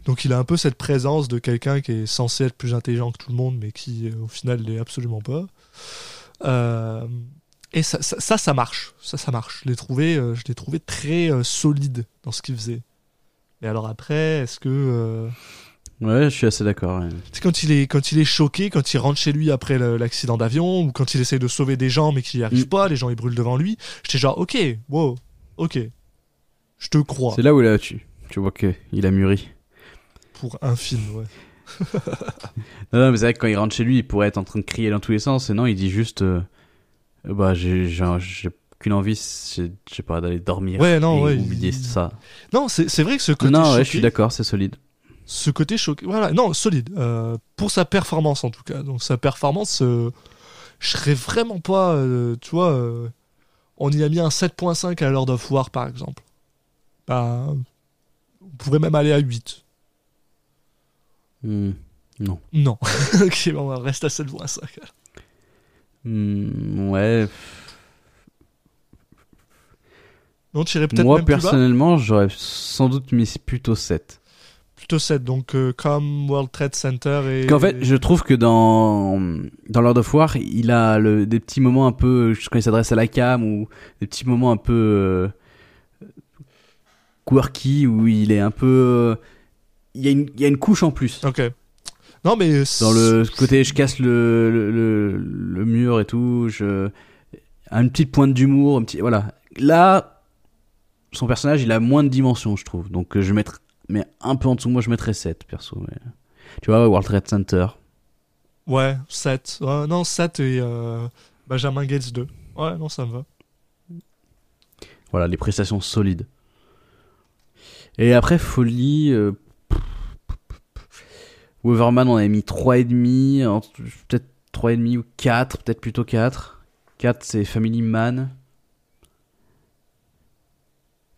Donc il a un peu cette présence de quelqu'un qui est censé être plus intelligent que tout le monde, mais qui au final l'est absolument pas. Et ça marche. Ça marche. Je l'ai trouvé très solide dans ce qu'il faisait. Mais alors après, est-ce que... Ouais, je suis assez d'accord. Ouais. C'est quand il est choqué, quand il rentre chez lui après l'accident d'avion, ou quand il essaye de sauver des gens mais qu'il n'y arrive pas, les gens ils brûlent devant lui. J'étais genre, ok, wow, ok. Je te crois. C'est là où tu vois qu'il a mûri. Pour un film, ouais. non, mais c'est vrai que quand il rentre chez lui, il pourrait être en train de crier dans tous les sens. Et non, il dit juste j'ai qu'une envie, j'ai pas d'aller dormir. Ouais, non, ouais. Oublier ça. Non, c'est vrai que ce côté choqué, ouais, je suis d'accord, c'est solide. Ce côté choqué, voilà, non, solide. Pour sa performance, en tout cas. Donc, sa performance, je serais vraiment pas. Tu vois, on y a mis un 7.5 à Lord of War, par exemple. Bah, on pourrait même aller à 8. Non. Non. Ok, bon, on reste à 7.5. Ouais. Non, tu irais peut-être moi, même plus bas. Moi, personnellement, j'aurais sans doute mis plutôt 7. Plutôt 7, donc comme World Trade Center. En fait, je trouve que dans Lord of War, il a des petits moments un peu... Quand il s'adresse à la cam, ou des petits moments un peu... quirky, où il est un peu... Il y a une couche en plus. Ok. Non, mais... Dans le côté, je casse le mur et tout, une petite pointe d'humour, voilà. Là, son personnage, il a moins de dimensions, je trouve. Donc, je mettrais... Mais un peu en dessous, moi, je mettrais 7, perso. Mais... Tu vois, World Trade Center. Ouais, 7. Non, 7 et Benjamin Gates 2. Ouais, non, ça me va. Voilà, les prestations solides. Et après, folie... Weverman, on a mis 3,5, peut-être 3,5 ou 4, peut-être plutôt 4. 4, c'est Family Man.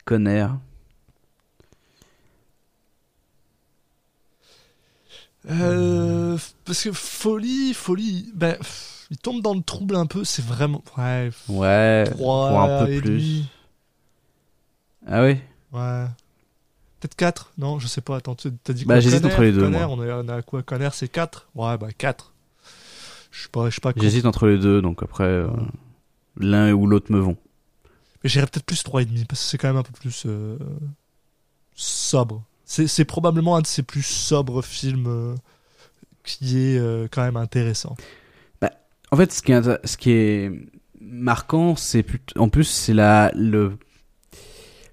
Connard. Parce que folie, ben, il tombe dans le trouble un peu, c'est vraiment... Ouais, 3 un peu plus. Demi. Ah oui. Ouais. Peut-être 4, non, je sais pas, attends, t'as dit quoi? J'hésite entre les deux. On a quoi? Conner, c'est 4? Ouais, 4. Je sais pas. J'hésite entre les deux, donc après, l'un ou l'autre me vont. Mais j'irais peut-être plus 3,5, parce que c'est quand même un peu plus sobre. C'est probablement un de ses plus sobres films qui est quand même intéressant. En fait, ce qui est marquant, c'est en plus, c'est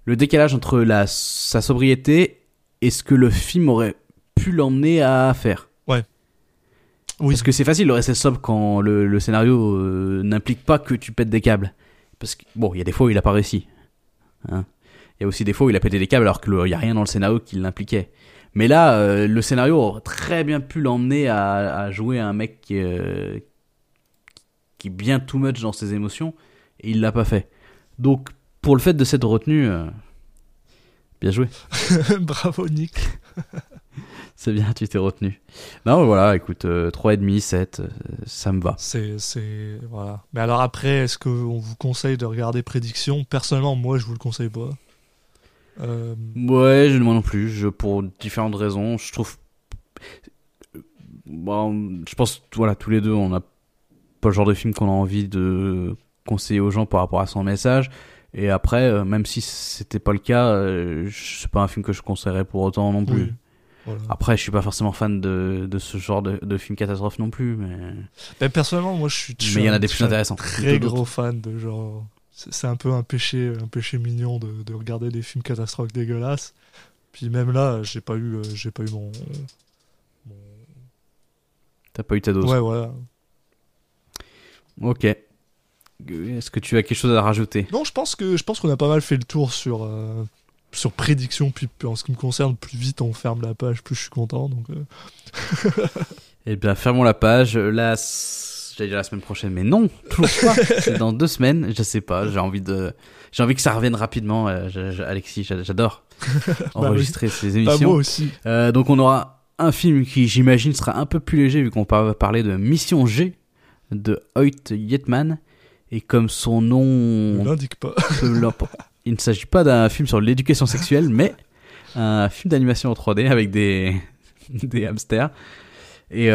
le décalage entre sa sobriété et ce que le film aurait pu l'emmener à faire. Ouais. Oui. Parce que c'est facile de rester sobre quand le scénario n'implique pas que tu pètes des câbles. Parce que, bon, il y a des fois où il a pas réussi. Hein. Il y a aussi des fois où il a pété des câbles alors qu'il n'y a rien dans le scénario qui l'impliquait. Mais là, le scénario aurait très bien pu l'emmener à jouer à un mec qui est bien too much dans ses émotions et il l'a pas fait. Donc, pour le fait de s'être retenu, bien joué. Bravo Nick. C'est bien, tu t'es retenu. Non, voilà, écoute, 3,5, 7, ça me va. Voilà. Mais alors après, est-ce qu'on vous conseille de regarder Prédiction? Personnellement, moi, je vous le conseille pas. Ouais, moi non plus. Pour différentes raisons, je trouve... Bon, je pense, voilà, tous les deux, on n'a pas le genre de film qu'on a envie de conseiller aux gens par rapport à son message. Et après, même si c'était pas le cas, c'est pas un film que je conseillerais pour autant non plus. Oui. Voilà. Après, je suis pas forcément fan de ce genre de film catastrophe non plus. Mais personnellement, moi, je suis y en a des plus intéressants. Très gros fan de genre. C'est un peu un péché mignon de regarder des films catastrophes dégueulasses. Puis même là, j'ai pas eu mon... T'as pas eu ta dose. Ouais, voilà. Ok. Est-ce que tu as quelque chose à rajouter? Non, je pense qu'on a pas mal fait le tour sur prédiction. Puis en ce qui me concerne, plus vite on ferme la page, plus je suis content. Donc Eh bien, fermons la page. J'allais dire la semaine prochaine, mais non, toujours pas. C'est dans 2 semaines. Je sais pas. J'ai envie que ça revienne rapidement. Alexis, j'adore enregistrer ces émissions. Bah, moi aussi. Donc on aura un film qui, j'imagine, sera un peu plus léger vu qu'on va parler de Mission G de Hoyt Yetman. Et comme son nom ne l'indique pas, il ne s'agit pas d'un film sur l'éducation sexuelle, mais un film d'animation en 3D avec des hamsters. Et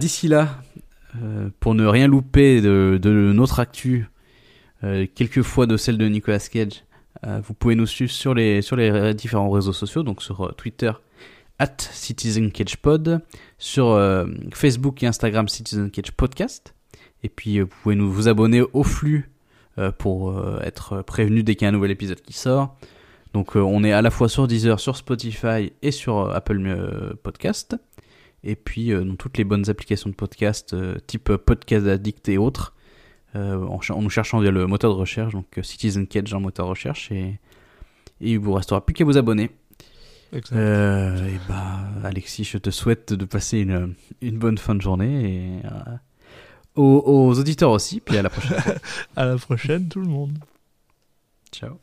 d'ici là, pour ne rien louper de notre actu, quelques fois de celle de Nicolas Cage, vous pouvez nous suivre sur les différents réseaux sociaux, donc sur Twitter @CitizenCagePod, sur Facebook et Instagram Citizen Cage Podcast. Et puis vous pouvez vous abonner au flux pour être prévenu dès qu'il y a un nouvel épisode qui sort. Donc on est à la fois sur Deezer, sur Spotify et sur Apple Podcast. Et puis dans toutes les bonnes applications de podcast type Podcast Addict et autres, en nous cherchant via le moteur de recherche, donc Citizen Cage en moteur de recherche. Et il vous restera plus qu'à vous abonner. Excellent. Alexis, je te souhaite de passer une bonne fin de journée et... Aux auditeurs aussi, puis à la prochaine. À la prochaine, tout le monde. Ciao.